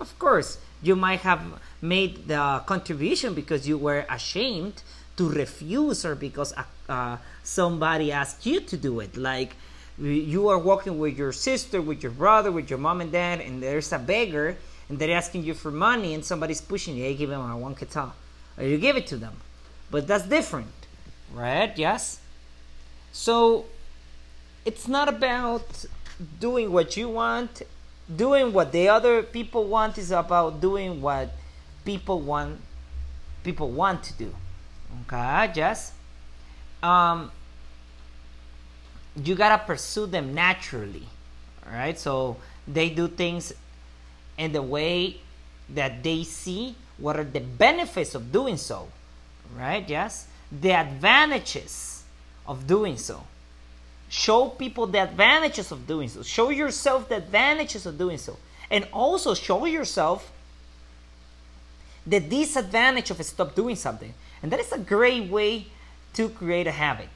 Of course, you might have made the contribution because you were ashamed to refuse or because somebody asked you to do it. Like you are walking with your sister, with your brother, with your mom and dad, and there's a beggar, and they're asking you for money, and somebody's pushing you. Hey, give them a one quetzal. Or you give it to them. But that's different, right? Yes? So, it's not about doing what you want. Doing what the other people want is about doing what people want to do. Okay? Yes? You gotta pursue them naturally. Alright? So, they do things and the way that they see what are the benefits of doing so, right? Yes? The advantages of doing so. Show people the advantages of doing so. Show yourself the advantages of doing so. And also show yourself the disadvantage of stop doing something. And that is a great way to create a habit.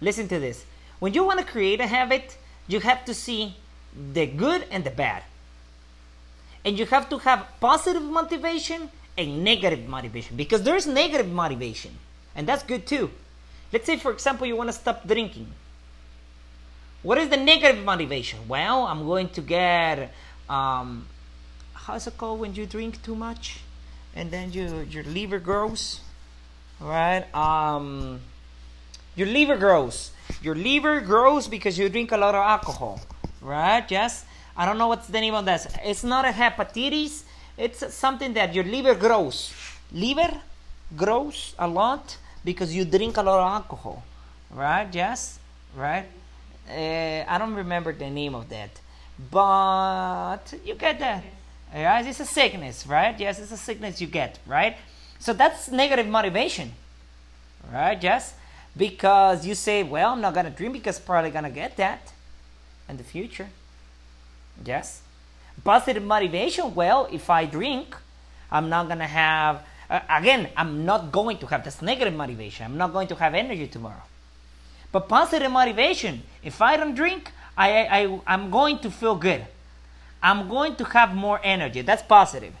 Listen to this. When you want to create a habit, you have to see the good and the bad. And you have to have positive motivation and negative motivation, because there's negative motivation, and that's good too. Let's say, for example, you want to stop drinking. What is the negative motivation? Well, I'm going to get, how's it called when you drink too much? And then your liver grows, right? Your liver grows because you drink a lot of alcohol, right? Yes? I don't know what's the name of that. It's not a hepatitis. It's something that your liver grows. Liver grows a lot because you drink a lot of alcohol. Right? Yes? Right? I don't remember the name of that. But you get that. Yeah, it's a sickness, right? Yes, it's a sickness you get, right? So that's negative motivation. Right? Yes? Because you say, well, I'm not going to drink because I'm probably going to get that in the future. Yes. Positive motivation. Well, if I drink, I'm not going to have, I'm not going to have, that's negative motivation. I'm not going to have energy tomorrow. But positive motivation. If I don't drink, I'm going to feel good. I'm going to have more energy. That's positive.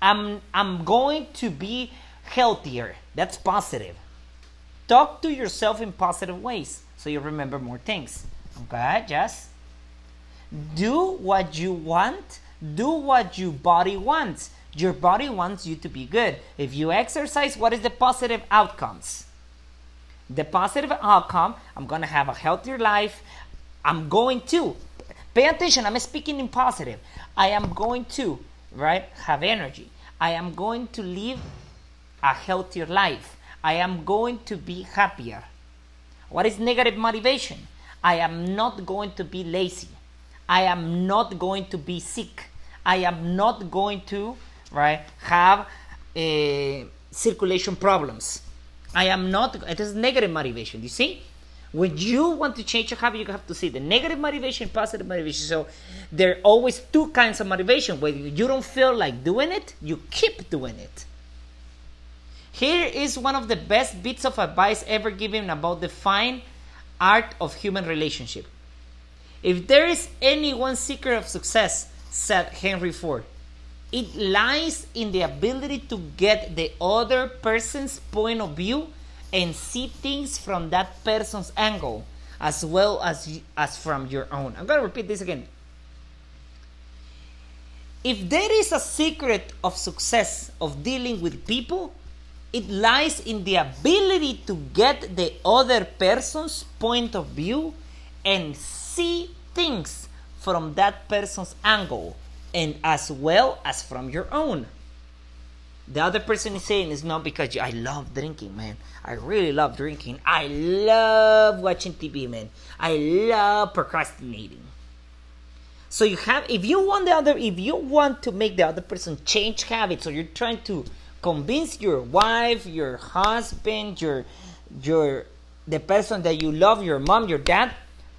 I'm going to be healthier. That's positive. Talk to yourself in positive ways so you remember more things. Okay, yes. Do what you want. Do what your body wants. Your body wants you to be good. If you exercise, what is the positive outcomes? The positive outcome, I'm going to have a healthier life. I'm going to. Pay attention, I'm speaking in positive. I am going to, right, have energy. I am going to live a healthier life. I am going to be happier. What is negative motivation? I am not going to be lazy. I am not going to be sick. I am not going to, right, have circulation problems. I am not, it is negative motivation, you see? When you want to change your habit, you have to see the negative motivation, positive motivation. So there are always two kinds of motivation. When you don't feel like doing it, you keep doing it. Here is one of the best bits of advice ever given about the fine art of human relationship. If there is any one secret of success, said Henry Ford, it lies in the ability to get the other person's point of view and see things from that person's angle as well as from your own. I'm going to repeat this again. If there is a secret of success of dealing with people, it lies in the ability to get the other person's point of view and see things from that person's angle and as well as from your own. The other person is saying it's not because I love drinking, man. I really love drinking. I love watching TV, man. I love procrastinating. So you have, if you want to make the other person change habits, or you're trying to convince your wife, your husband, the person that you love, your mom, your dad,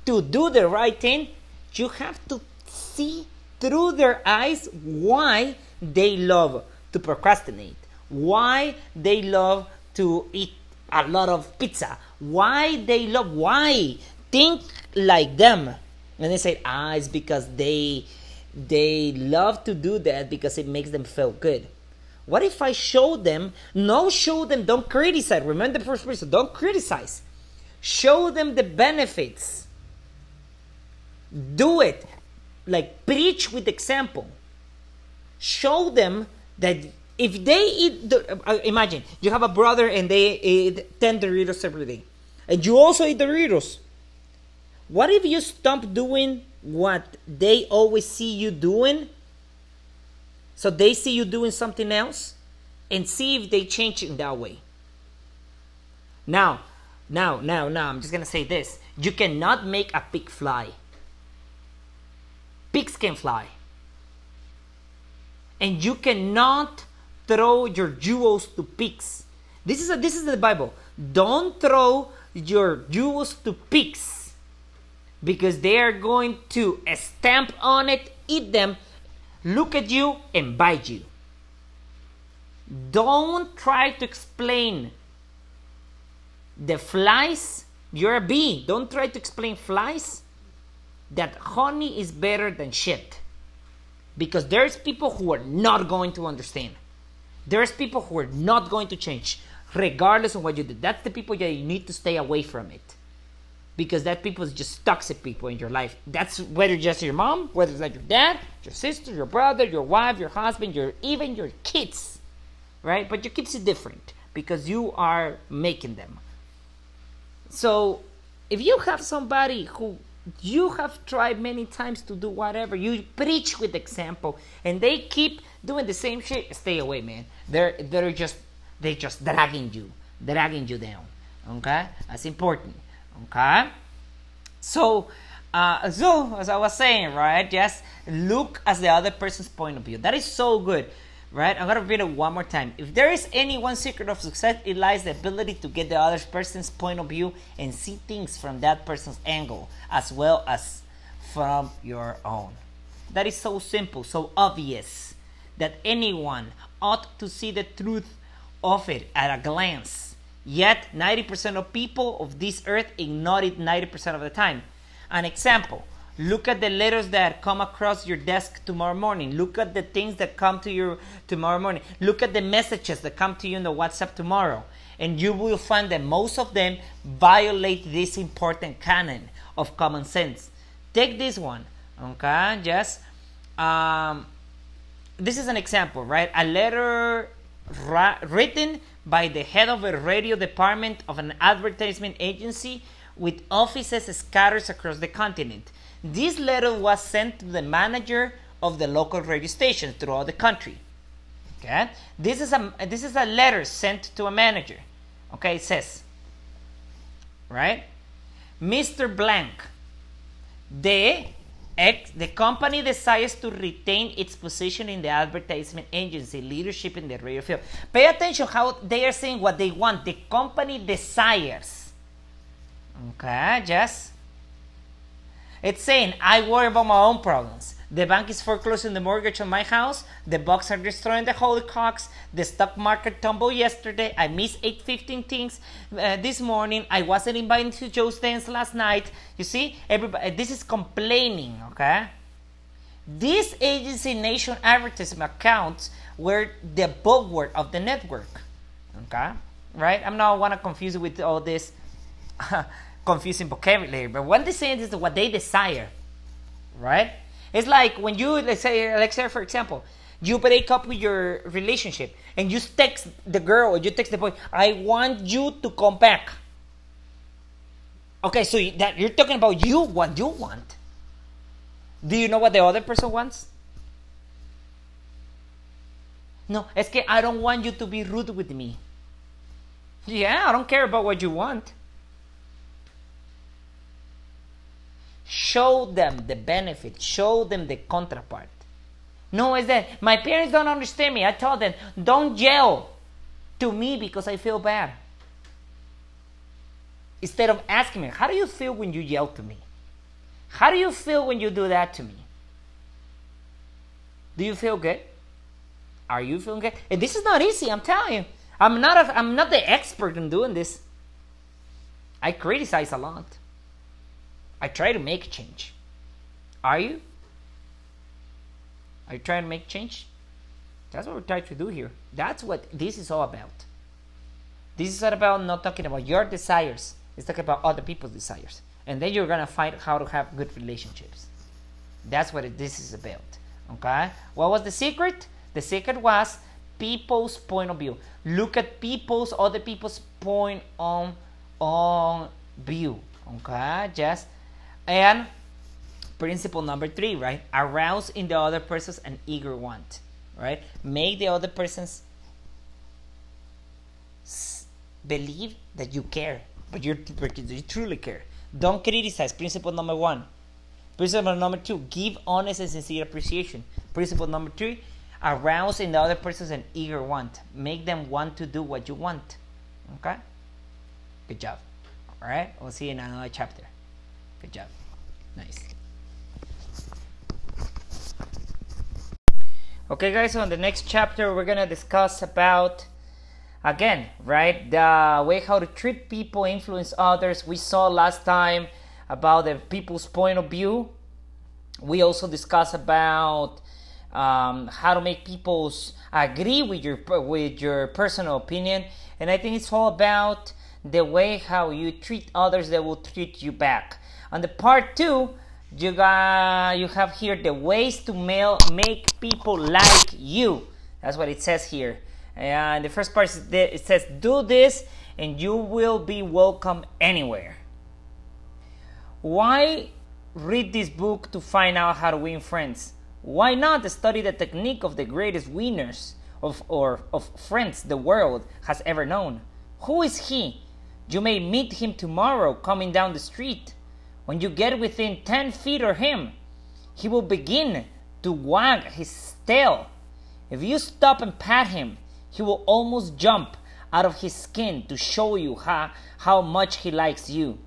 to do the right thing, you have to see through their eyes why they love to procrastinate, why they love to eat a lot of pizza, why think like them. And they say, it's because they love to do that because it makes them feel good. What if I show them, don't criticize. Remember the first person, don't criticize. Show them the benefits. Do it, like preach with example. Show them that if they eat, imagine you have a brother and they eat 10 Doritos every day. And you also eat Doritos. What if you stop doing what they always see you doing? So they see you doing something else and see if they change in that way. Now, I'm just going to say this. You cannot make a pig fly. Pigs can fly. And you cannot throw your jewels to pigs. This is the Bible. Don't throw your jewels to pigs, because they are going to stamp on it, eat them, look at you, and bite you. Don't try to explain the flies. You're a bee. Don't try to explain flies that honey is better than shit. Because there's people who are not going to understand. There's people who are not going to change, regardless of what you do. That's the people that you need to stay away from it. Because that people is just toxic people in your life. That's whether just your mom, whether it's like your dad, your sister, your brother, your wife, your husband, even your kids. Right? But your kids is different because you are making them. So if you have somebody who you have tried many times to do whatever, you preach with example, and they keep doing the same shit, stay away, man. They're just dragging you down. Okay? That's important. Okay? So as I was saying, right, just look at the other person's point of view. That is so good. Right? I'm gonna read it one more time. If there is any one secret of success, it lies the ability to get the other person's point of view and see things from that person's angle as well as from your own. That is so simple, so obvious, that anyone ought to see the truth of it at a glance. Yet 90% of people of this earth ignore it 90% of the time. An example, look at the letters that come across your desk tomorrow morning. Look at the things that come to you tomorrow morning. Look at the messages that come to you in the WhatsApp tomorrow. And you will find that most of them violate this important canon of common sense. Take this one, okay? Just, this is an example, right? A letter written by the head of a radio department of an advertisement agency with offices scattered across the continent. This letter was sent to the manager of the local radio station throughout the country. Okay, this is a letter sent to a manager. Okay, it says, right, Mr. Blank, the company desires to retain its position in the advertisement agency leadership in the radio field. Pay attention how they are saying what they want. The company desires. Okay, just. It's saying, I worry about my own problems. The bank is foreclosing the mortgage on my house. The banks are destroying the holy cocks. The stock market tumbled yesterday. I missed 8:15 things this morning. I wasn't invited to Joe's dance last night. You see, everybody, this is complaining, okay? This agency nation advertisement accounts were the bulwark of the network, okay? Right? I'm not want to confuse it with all this confusing vocabulary, but what they say is what they desire, right? It's like when you, let's say, for example, you break up with your relationship and you text the girl or you text the boy, I want you to come back. Okay, so that you're talking about what you want. Do you know what the other person wants? No, es que I don't want you to be rude with me. Yeah, I don't care about what you want. Show them the benefit. Show them the counterpart. No, it's that my parents don't understand me. I told them, don't yell to me because I feel bad. Instead of asking me, how do you feel when you yell to me? How do you feel when you do that to me? Do you feel good? Are you feeling good? And this is not easy, I'm telling you. I'm not the expert in doing this. I criticize a lot. I try to make change. Are you? Are you trying to make change? That's what we're trying to do here. That's what this is all about. This is all about not talking about your desires. It's talking about other people's desires. And then you're going to find how to have good relationships. That's what this is about. Okay? What was the secret? The secret was people's point of view. Look at other people's point on view. Okay, just. And principle number 3, right? Arouse in the other person's an eager want, right? Make the other person's believe that you care, but you truly care. Don't criticize. Principle number 1. Principle number 2, give honest and sincere appreciation. Principle number 3, arouse in the other person's an eager want. Make them want to do what you want. Okay? Good job. All right, we'll see you in another chapter. Good job. Nice. Okay, guys, so in the next chapter, we're going to discuss about, again, right, the way how to treat people, influence others. We saw last time about the people's point of view. We also discussed about how to make people agree with your personal opinion. And I think it's all about the way how you treat others, they will treat you back. On the part 2, you have here the ways to make people like you. That's what it says here. And the first part is it says, do this and you will be welcome anywhere. Why read this book to find out how to win friends? Why not study the technique of the greatest winners of friends the world has ever known? Who is he? You may meet him tomorrow coming down the street. When you get within 10 feet of him, he will begin to wag his tail. If you stop and pat him, he will almost jump out of his skin to show you how much he likes you.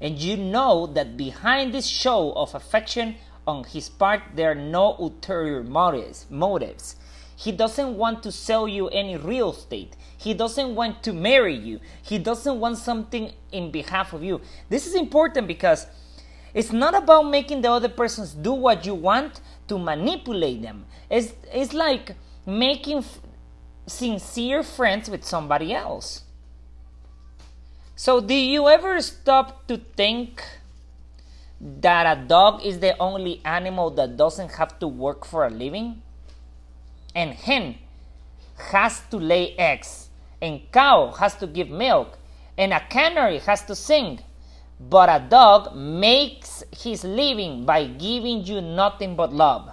And you know that behind this show of affection on his part, there are no ulterior motives. He doesn't want to sell you any real estate. He doesn't want to marry you. He doesn't want something in behalf of you. This is important because It's not about making the other persons do what you want to manipulate them. It's like making sincere friends with somebody else. So do you ever stop to think that a dog is the only animal that doesn't have to work for a living? And hen has to lay eggs, and cow has to give milk, and a canary has to sing. But a dog makes his living by giving you nothing but love.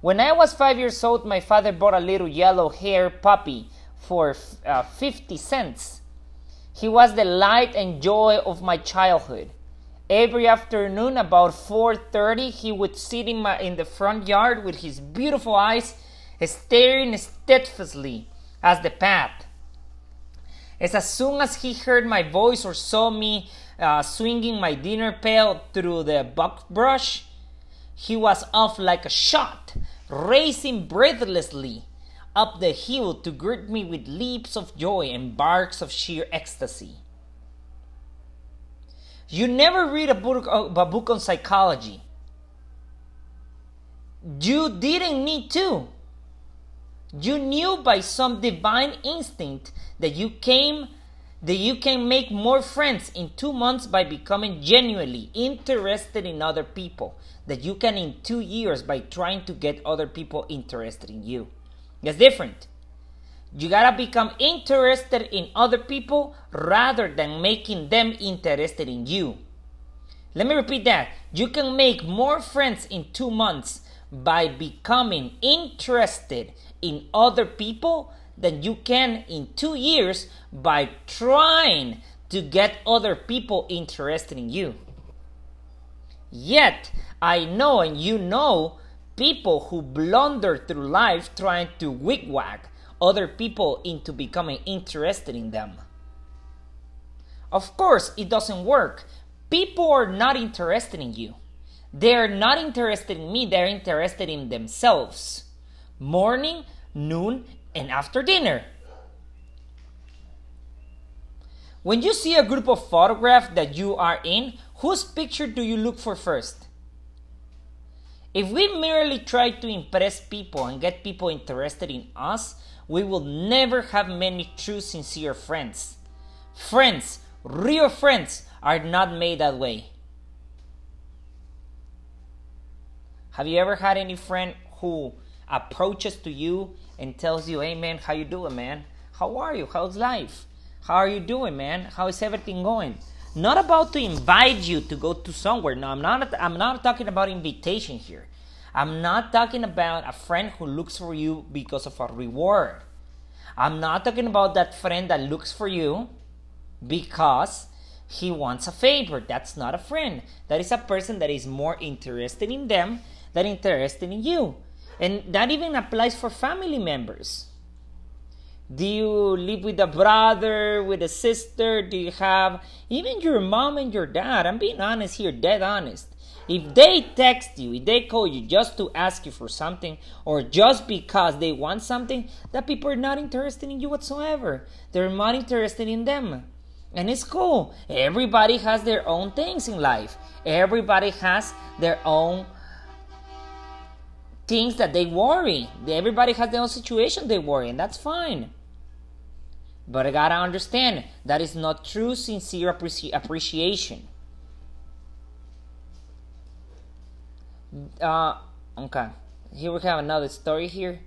When I was 5 years old, my father bought a little yellow-haired puppy for 50 cents. He was the light and joy of my childhood. Every afternoon, about 4:30, he would sit in the front yard with his beautiful eyes staring steadfastly at the path. As soon as he heard my voice or saw me swinging my dinner pail through the buckbrush, he was off like a shot, racing breathlessly up the hill to greet me with leaps of joy and barks of sheer ecstasy. You never read a book on psychology. You didn't need to. You knew by some divine instinct that you can make more friends in 2 months by becoming genuinely interested in other people, that you can in 2 years by trying to get other people interested in you. That's different. You gotta become interested in other people rather than making them interested in you. Let me repeat that. You can make more friends in 2 months by becoming interested in other people than you can in 2 years by trying to get other people interested in you. Yet, I know and you know people who blunder through life trying to wigwag other people into becoming interested in them. Of course, it doesn't work. People are not interested in you. They are not interested in me, they're interested in themselves. Morning, noon, and after dinner. When you see a group of photographs that you are in, whose picture do you look for first? If we merely try to impress people and get people interested in us, we will never have many true, sincere friends. Friends, real friends, are not made that way. Have you ever had any friend who approaches to you and tells you, "Hey man, how you doing, man? How are you? How's life? How are you doing, man? How is everything going?" Not about to invite you to go to somewhere. No, I'm not talking about invitation here. I'm not talking about a friend who looks for you because of a reward. I'm not talking about that friend that looks for you because he wants a favor. That's not a friend. That is a person that is more interested in them than interested in you. And that even applies for family members. Do you live with a brother, with a sister? Do you have even your mom and your dad? I'm being honest here, dead honest. If they text you, if they call you just to ask you for something or just because they want something, that people are not interested in you whatsoever. They're not interested in them. And it's cool. Everybody has their own things in life. Everybody has their own things that they worry. Everybody has their own situation they worry, and that's fine. But I gotta understand, that is not true, sincere appreciation. Okay, here we have another story here.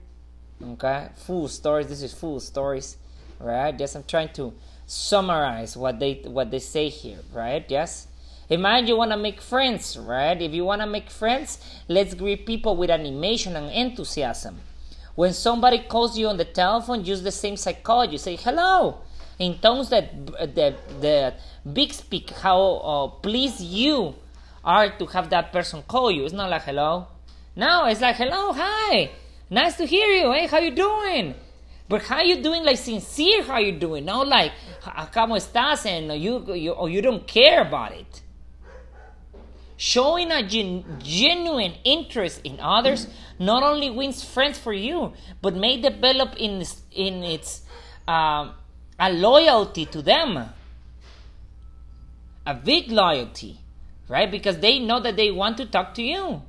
Okay, full stories. This is full stories, right? Yes, I'm trying to summarize what they say here, right? Yes. Imagine you want to make friends, right? If you want to make friends, let's greet people with animation and enthusiasm. When somebody calls you on the telephone, use the same psychology. Say hello in tones that big speak how pleased you are to have that person call you. It's not like hello. No, it's like hello, hi, nice to hear you. Hey, how you doing? But how you doing? Like sincere, how you doing? No, like cómo estás, and you don't care about it. Showing a genuine interest in others not only wins friends for you, but may develop in its a loyalty to them, a big loyalty. right? Because they know that they want to talk to you.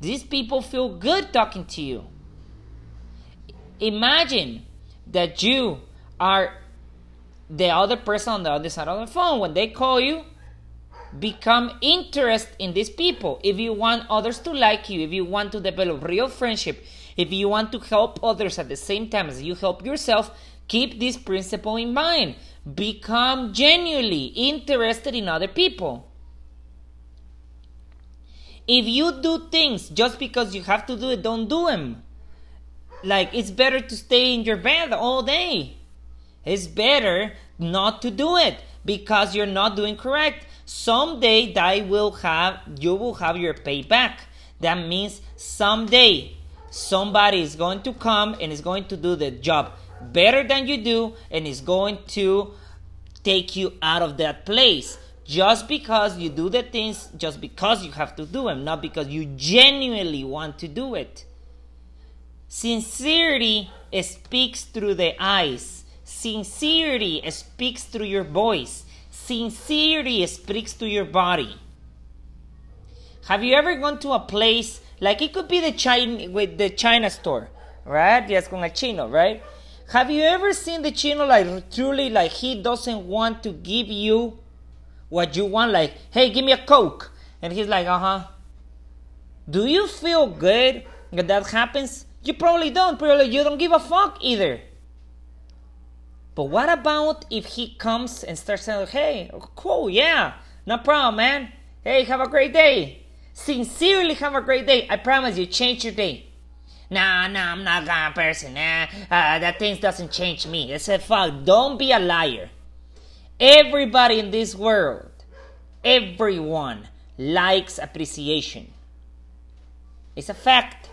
These people feel good talking to you. Imagine that you are the other person on the other side of the phone. When they call you, become interested in these people. If you want others to like you, if you want to develop real friendship, if you want to help others at the same time as you help yourself, keep this principle in mind. Become genuinely interested in other people. If you do things just because you have to do it, don't do them. Like, it's better to stay in your bed all day. It's better not to do it because you're not doing correct. Someday you will have your payback. That means someday somebody is going to come and is going to do the job better than you do and is going to take you out of that place. Just because you do the things, just because you have to do them, not because you genuinely want to do it. Sincerity speaks through the eyes. Sincerity speaks through your voice. Sincerity speaks to your body. Have you ever gone to a place, like it could be the China store, right? Yes, con el chino, right? Have you ever seen the chino truly he doesn't want to give you what you want? Like, hey, give me a Coke. And he's like, uh-huh. Do you feel good that that happens? You probably don't. Probably you don't give a fuck either. But what about if he comes and starts saying, hey, cool, yeah, no problem, man. Hey, have a great day. Sincerely have a great day. I promise you, change your day. No, I'm not that person. That thing doesn't change me. I said, fuck, don't be a liar. Everybody in this world, everyone likes appreciation. It's a fact.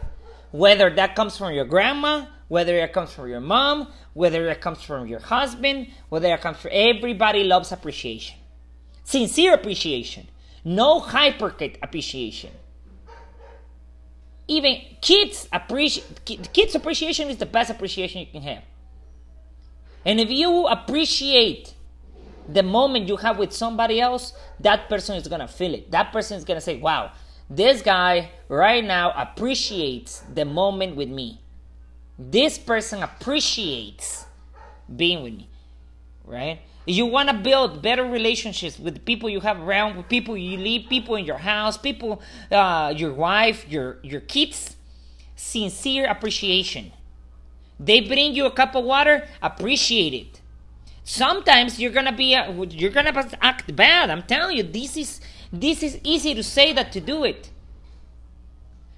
Whether that comes from your grandma, whether it comes from your mom, whether it comes from your husband, whether it comes from... Everybody loves appreciation. Sincere appreciation. No hypocrite appreciation. Even kids' appreciation is the best appreciation you can have. And if you appreciate the moment you have with somebody else, that person is going to feel it. That person is going to say, wow, this guy right now appreciates the moment with me. This person appreciates being with me, right? You want to build better relationships with the people you have around, with people you live, people in your house, people, your wife, your kids. Sincere appreciation. They bring you a cup of water, appreciate it. Sometimes you're gonna act bad. I'm telling you, this is easy to say that to do it,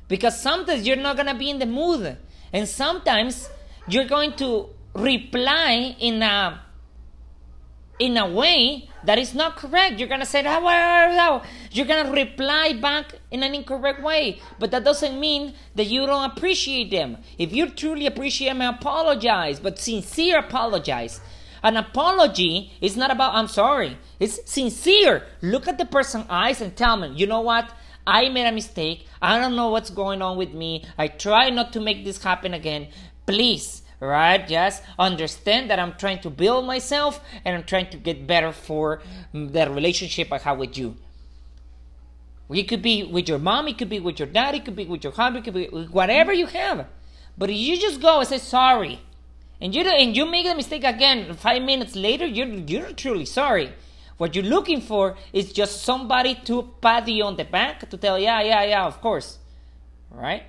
because sometimes you're not gonna be in the mood. And sometimes you're going to reply in a way that is not correct. You're going to say, oh. You're going to reply back in an incorrect way. But that doesn't mean that you don't appreciate them. If you truly appreciate them, apologize. But sincere apologize. An apology is not about, I'm sorry. It's sincere. Look at the person's eyes and tell them, you know what? I made a mistake. I don't know what's going on with me. I try not to make this happen again. Please, right? Just understand that I'm trying to build myself and I'm trying to get better for the relationship I have with you. It could be with your mom. It could be with your dad. It could be with your husband. It could be with whatever you have. But if you just go and say sorry, and you make the mistake again 5 minutes later, you're truly sorry. What you're looking for is just somebody to pat you on the back, to tell, yeah, of course. Right?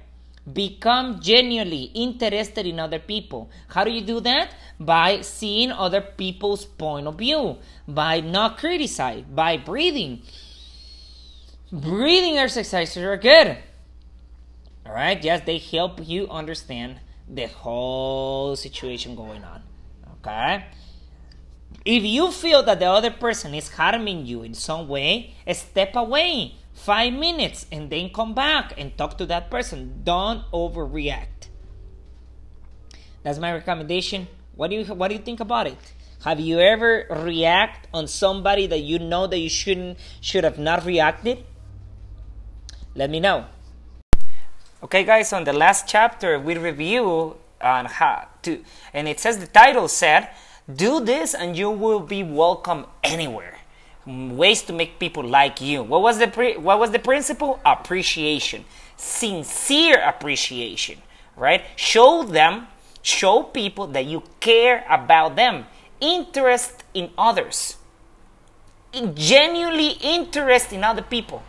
Become genuinely interested in other people. How do you do that? By seeing other people's point of view. By not criticizing. By breathing. Breathing exercises are good. Alright? Yes, they help you understand the whole situation going on. Okay? If you feel that the other person is harming you in some way, step away 5 minutes and then come back and talk to that person. Don't overreact. That's my recommendation. What do you think about it? Have you ever react on somebody that you know that you should have not reacted? Let me know. Okay, guys, on the last chapter we review on how to, and it says the title said, do this and you will be welcome anywhere, ways to make people like you. What was the principle? Appreciation. Sincere appreciation, right? Show people that you care about them. Interest in others. Genuinely interest in other people.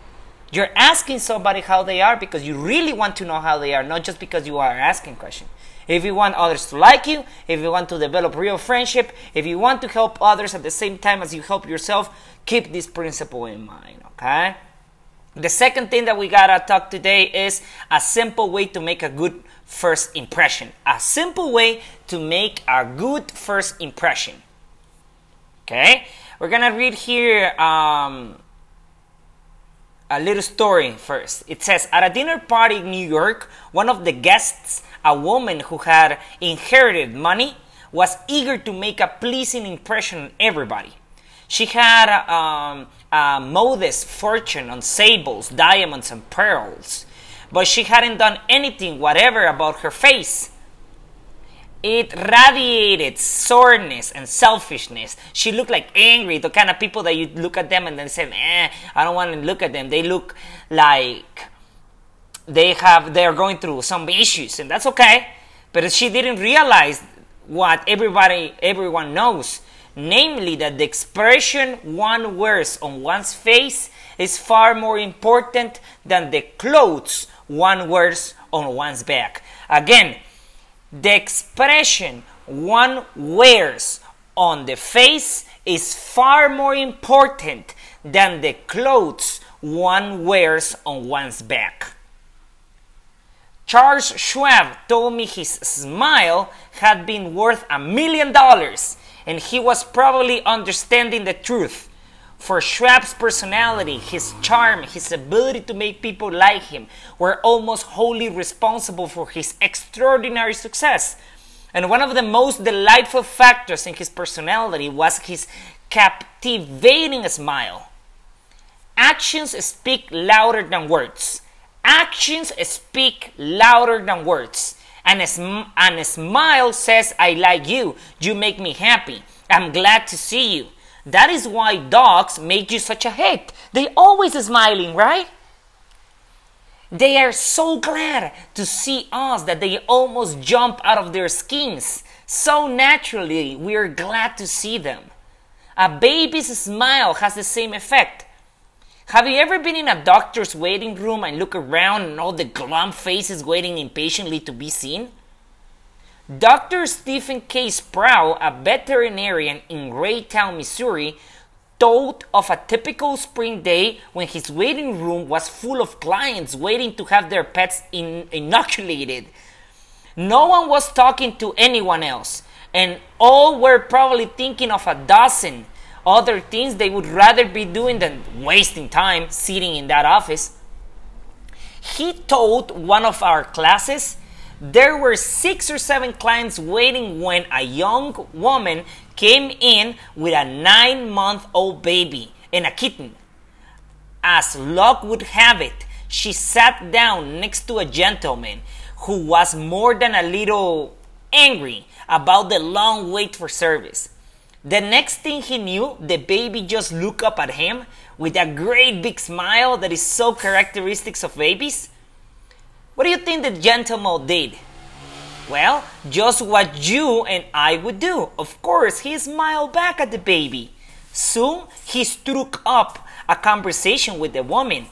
You're asking somebody how they are because you really want to know how they are, not just because you are asking questions. If you want others to like you, if you want to develop real friendship, if you want to help others at the same time as you help yourself, keep this principle in mind, okay? The second thing that we gotta talk today is a simple way to make a good first impression. A simple way to make a good first impression, okay? We're gonna read here a little story first. It says, at a dinner party in New York, one of the guests, a woman who had inherited money, was eager to make a pleasing impression on everybody. She had a modest fortune on sables, diamonds, and pearls, but she hadn't done anything whatever about her face. It radiated soreness and selfishness. She looked like angry, the kind of people that you look at them and then say, I don't want to look at them. They look like they're going through some issues, and that's okay. But she didn't realize what everyone knows, namely that the expression one wears on one's face is far more important than the clothes one wears on one's back. Again, the expression one wears on the face is far more important than the clothes one wears on one's back. Charles Schwab told me his smile had been worth $1 million, and he was probably understanding the truth. For Schwab's personality, his charm, his ability to make people like him were almost wholly responsible for his extraordinary success. And one of the most delightful factors in his personality was his captivating smile. Actions speak louder than words. Actions speak louder than words. And a smile says, I like you. You make me happy. I'm glad to see you. That is why dogs make you such a hit. They're always smiling, right? They are so glad to see us that they almost jump out of their skins. So naturally, we are glad to see them. A baby's smile has the same effect. Have you ever been in a doctor's waiting room and look around and all the glum faces waiting impatiently to be seen? Dr. Stephen K. Sprout, a veterinarian in Graytown, Missouri, told of a typical spring day when his waiting room was full of clients waiting to have their pets inoculated. No one was talking to anyone else, and all were probably thinking of a dozen other things they would rather be doing than wasting time sitting in that office. He told one of our classes, there were 6 or 7 clients waiting when a young woman came in with a 9-month-old baby and a kitten. As luck would have it, she sat down next to a gentleman who was more than a little angry about the long wait for service. The next thing he knew, the baby just looked up at him with a great big smile that is so characteristic of babies. What do you think the gentleman did? Well, just what you and I would do. Of course, he smiled back at the baby. Soon, he struck up a conversation with the woman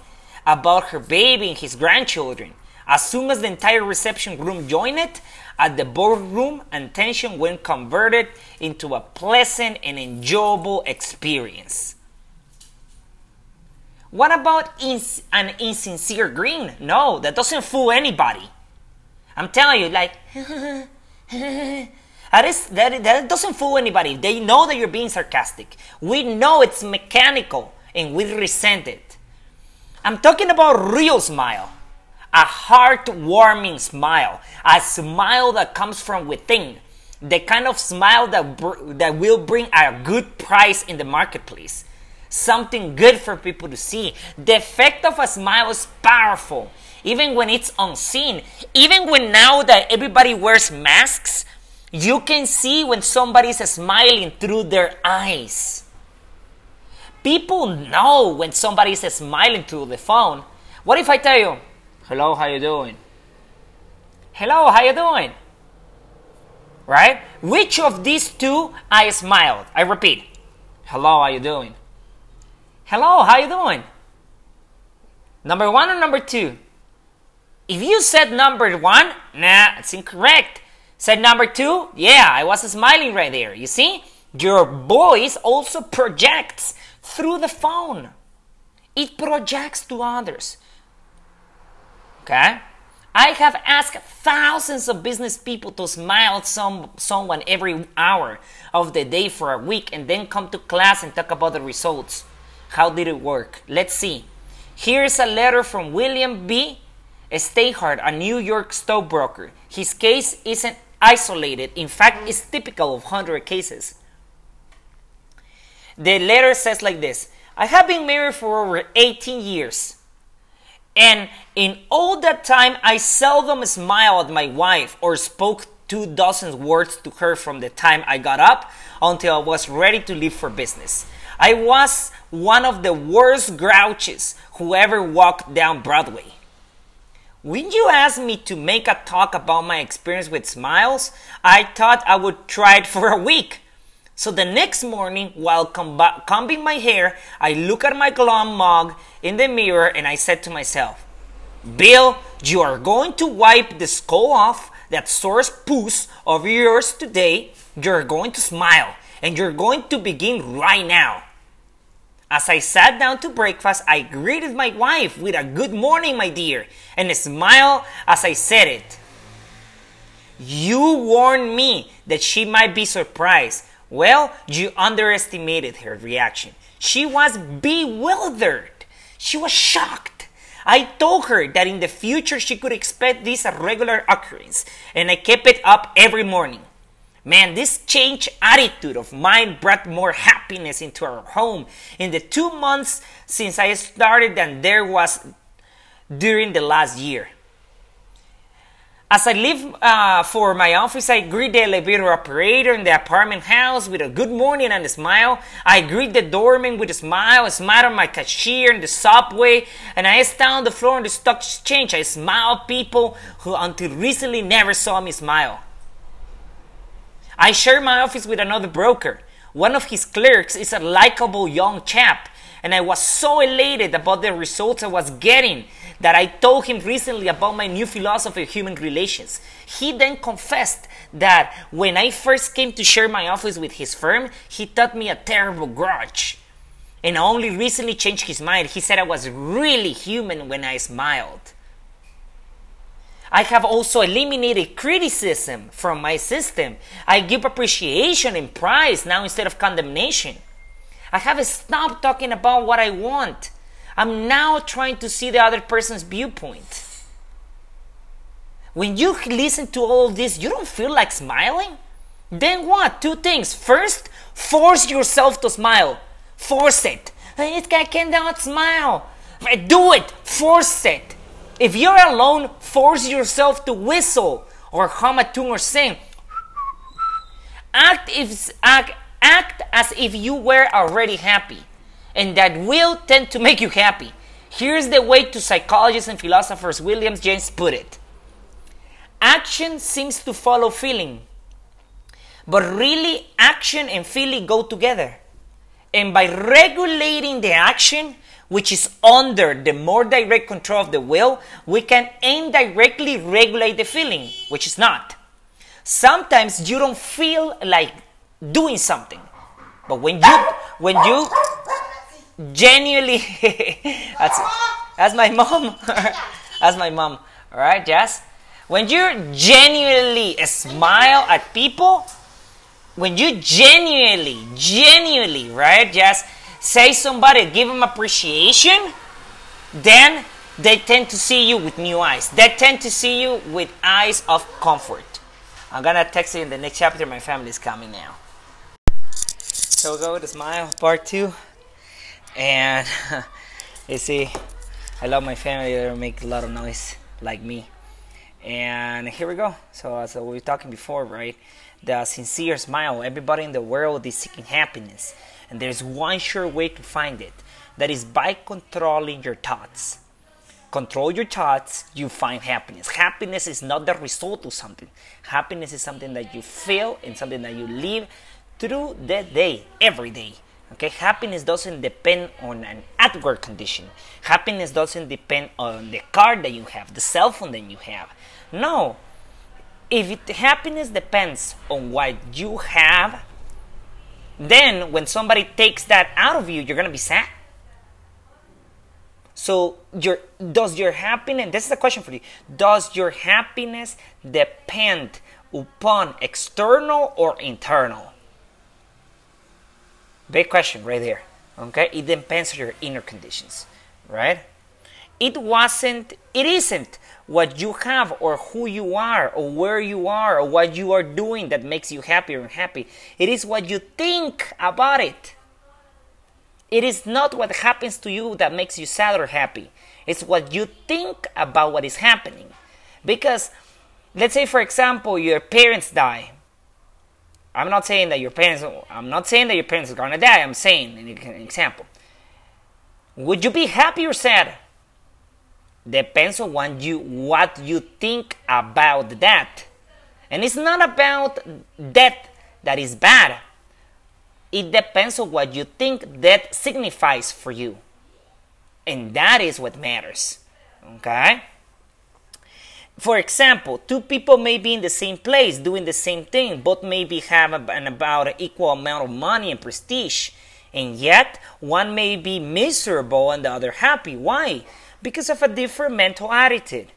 about her baby and his grandchildren. As soon as the entire reception room joined it, at the boardroom, and tension went converted into a pleasant and enjoyable experience. What about an insincere grin? No, that doesn't fool anybody. I'm telling you, like, that doesn't fool anybody. They know that you're being sarcastic. We know it's mechanical, and we resent it. I'm talking about real smile. A heartwarming smile. A smile that comes from within. The kind of smile that will bring a good price in the marketplace. Something good for people to see. The effect of a smile is powerful, even when it's unseen. Even when now that everybody wears masks, you can see when somebody's smiling through their eyes. People know when somebody is smiling through the phone. What if I tell you, hello, how you doing? Hello, how you doing? Right? Which of these two I smiled? I repeat, hello, how you doing? Hello, how you doing? Number one or number two? If you said number one, nah, it's incorrect. Said number two, yeah, I was smiling right there. You see? Your voice also projects through the phone. It projects to others. Okay? I have asked thousands of business people to smile at someone every hour of the day for a week and then come to class and talk about the results. How did it work? Let's see. Here's a letter from William B. Steinhardt, a New York stockbroker. His case isn't isolated. In fact, it's typical of 100 cases. The letter says like this. I have been married for over 18 years. And in all that time, I seldom smiled at my wife or spoke 24 words to her from the time I got up until I was ready to leave for business. I was one of the worst grouches who ever walked down Broadway. When you asked me to make a talk about my experience with smiles, I thought I would try it for a week. So the next morning, while combing my hair, I look at my glum mug in the mirror and I said to myself, Bill, you are going to wipe the skull off that sore puss of yours today. You're going to smile and you're going to begin right now. As I sat down to breakfast, I greeted my wife with a good morning, my dear, and a smile as I said it. You warned me that she might be surprised. Well, you underestimated her reaction. She was bewildered. She was shocked. I told her that in the future she could expect this a regular occurrence, and I kept it up every morning. Man, this changed attitude of mine brought more happiness into our home in the 2 months since I started than there was during the last year. As I leave for my office, I greet the elevator operator in the apartment house with a good morning and a smile. I greet the doorman with a smile on my cashier in the subway, and I stand on the floor in the stock exchange. I smile at people who until recently never saw me smile. I share my office with another broker. One of his clerks is a likable young chap, and I was so elated about the results I was getting that I told him recently about my new philosophy of human relations. He then confessed that when I first came to share my office with his firm, he taught me a terrible grudge, and only recently changed his mind. He said I was really human when I smiled. I have also eliminated criticism from my system. I give appreciation and praise now instead of condemnation. I have stopped talking about what I want. I'm now trying to see the other person's viewpoint. When you listen to all of this, you don't feel like smiling? Then what? Two things. First, force yourself to smile. Force it. I cannot smile. Do it. Force it. If you're alone, force yourself to whistle or hum a tune or sing. Act as if you were already happy, and that will tend to make you happy. Here's the way to psychologists and philosophers William James put it. Action seems to follow feeling, but really action and feeling go together. And by regulating the action, which is under the more direct control of the will, we can indirectly regulate the feeling, which is not. Sometimes you don't feel like doing something, but when you genuinely, that's my mom, that's my mom, all right, Jess? When you genuinely smile at people, when you genuinely, right, Jess? Say somebody, give them appreciation, then they tend to see you with new eyes. They tend to see you with eyes of comfort. I'm going to text you in the next chapter. My family is coming now. So we'll go with a smile, part two. And you see, I love my family. They make a lot of noise like me. And here we go. So as we were talking before, right? The sincere smile. Everybody in the world is seeking happiness. And there's one sure way to find it. That is by controlling your thoughts. Control your thoughts, you find happiness. Happiness is not the result of something. Happiness is something that you feel and something that you live through the day, every day. Okay, happiness doesn't depend on an outward condition. Happiness doesn't depend on the car that you have, the cell phone that you have. No, happiness depends on what you have, then when somebody takes that out of you, you're going to be sad. So does your happiness, this is a question for you, does your happiness depend upon external or internal? Big question right there, okay? It depends on your inner conditions, right? It isn't what you have or who you are or where you are or what you are doing that makes you happy or unhappy. It is what you think about it. It is not what happens to you that makes you sad or happy. It's what you think about what is happening. Because let's say, for example, your parents die. I'm not saying that your parents are gonna die. I'm saying an example. Would you be happy or sad? Depends on what you think about that. And it's not about death that is bad. It depends on what you think death signifies for you. And that is what matters. Okay? For example, two people may be in the same place, doing the same thing, both maybe have about an equal amount of money and prestige, and yet one may be miserable and the other happy. Why? Because of a different mental attitude.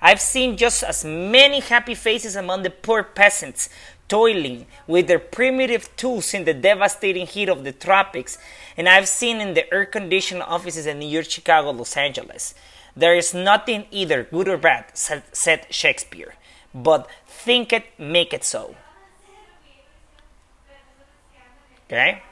I've seen just as many happy faces among the poor peasants, toiling with their primitive tools in the devastating heat of the tropics, and I've seen in the air-conditioned offices in New York, Chicago, Los Angeles. There is nothing either good or bad, said Shakespeare, but think it, make it so. Okay?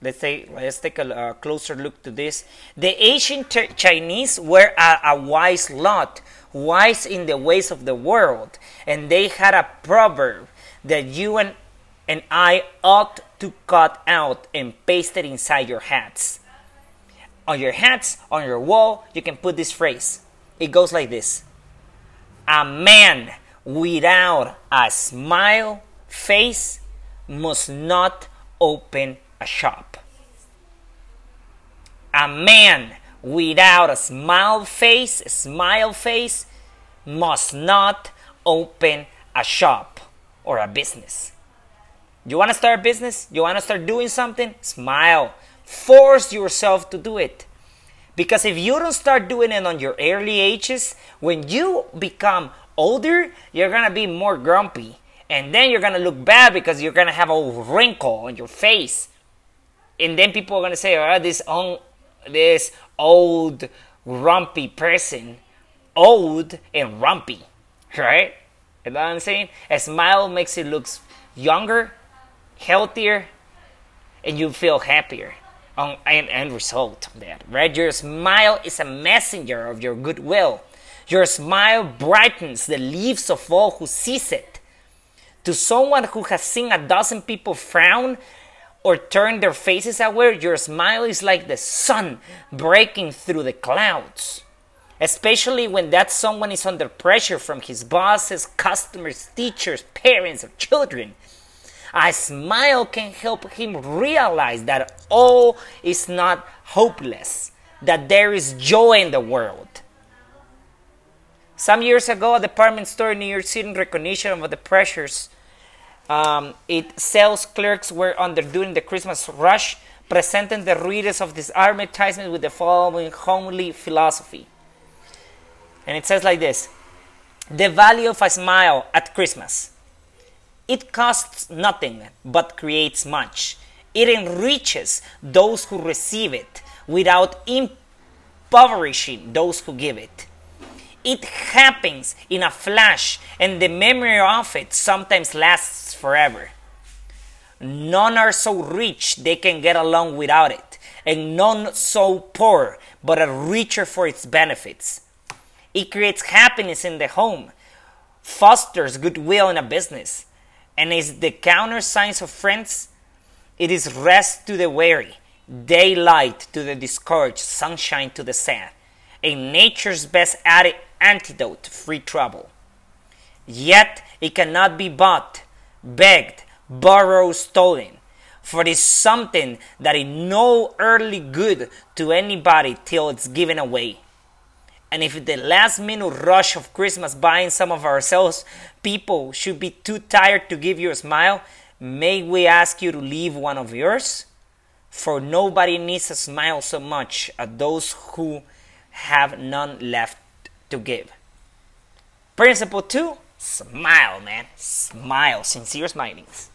Let's take a closer look to this. The ancient Chinese were a wise lot, wise in the ways of the world, and they had a proverb that you and I ought to cut out and paste it inside your hats. On your hats, on your wall, you can put this phrase. It goes like this. A man without a smile face must not open a shop. A man without a smile face must not open a shop or a business. You want to start a business? You want to start doing something? Smile. Force yourself to do it. Because if you don't start doing it on your early ages, when you become older, you're going to be more grumpy. And then you're going to look bad because you're going to have a wrinkle on your face. And then people are going to say, oh, this old, grumpy person. Old and rumpy. Right? You know what I'm saying? A smile makes you look younger, healthier, and you feel happier. End result of that, right? Your smile is a messenger of your goodwill. Your smile brightens the lives of all who sees it. To someone who has seen a dozen people frown or turn their faces away, your smile is like the sun breaking through the clouds. Especially when that someone is under pressure from his bosses, customers, teachers, parents, or children. A smile can help him realize that all is not hopeless, that there is joy in the world. Some years ago, a department store in New York City, in recognition of the pressures its sales clerks were under during the Christmas rush, presented the readers of this advertisement with the following homely philosophy. And it says like this: the value of a smile at Christmas. It costs nothing, but creates much. It enriches those who receive it, without impoverishing those who give it. It happens in a flash, and the memory of it sometimes lasts forever. None are so rich they can get along without it, and none so poor, but are richer for its benefits. It creates happiness in the home, fosters goodwill in a business, and is the countersign of friends It is rest to the weary, daylight to the discouraged, sunshine to the sad, a nature's best antidote to free trouble. Yet it cannot be bought, begged, borrowed, stolen, for it is something that is no earthly good to anybody till it's given away. And if the last minute rush of Christmas buying some of ourselves, people should be too tired to give you a smile, may we ask you to leave one of yours? For nobody needs a smile so much as those who have none left to give. Principle 2, smile, man. Smile. Sincere smilings.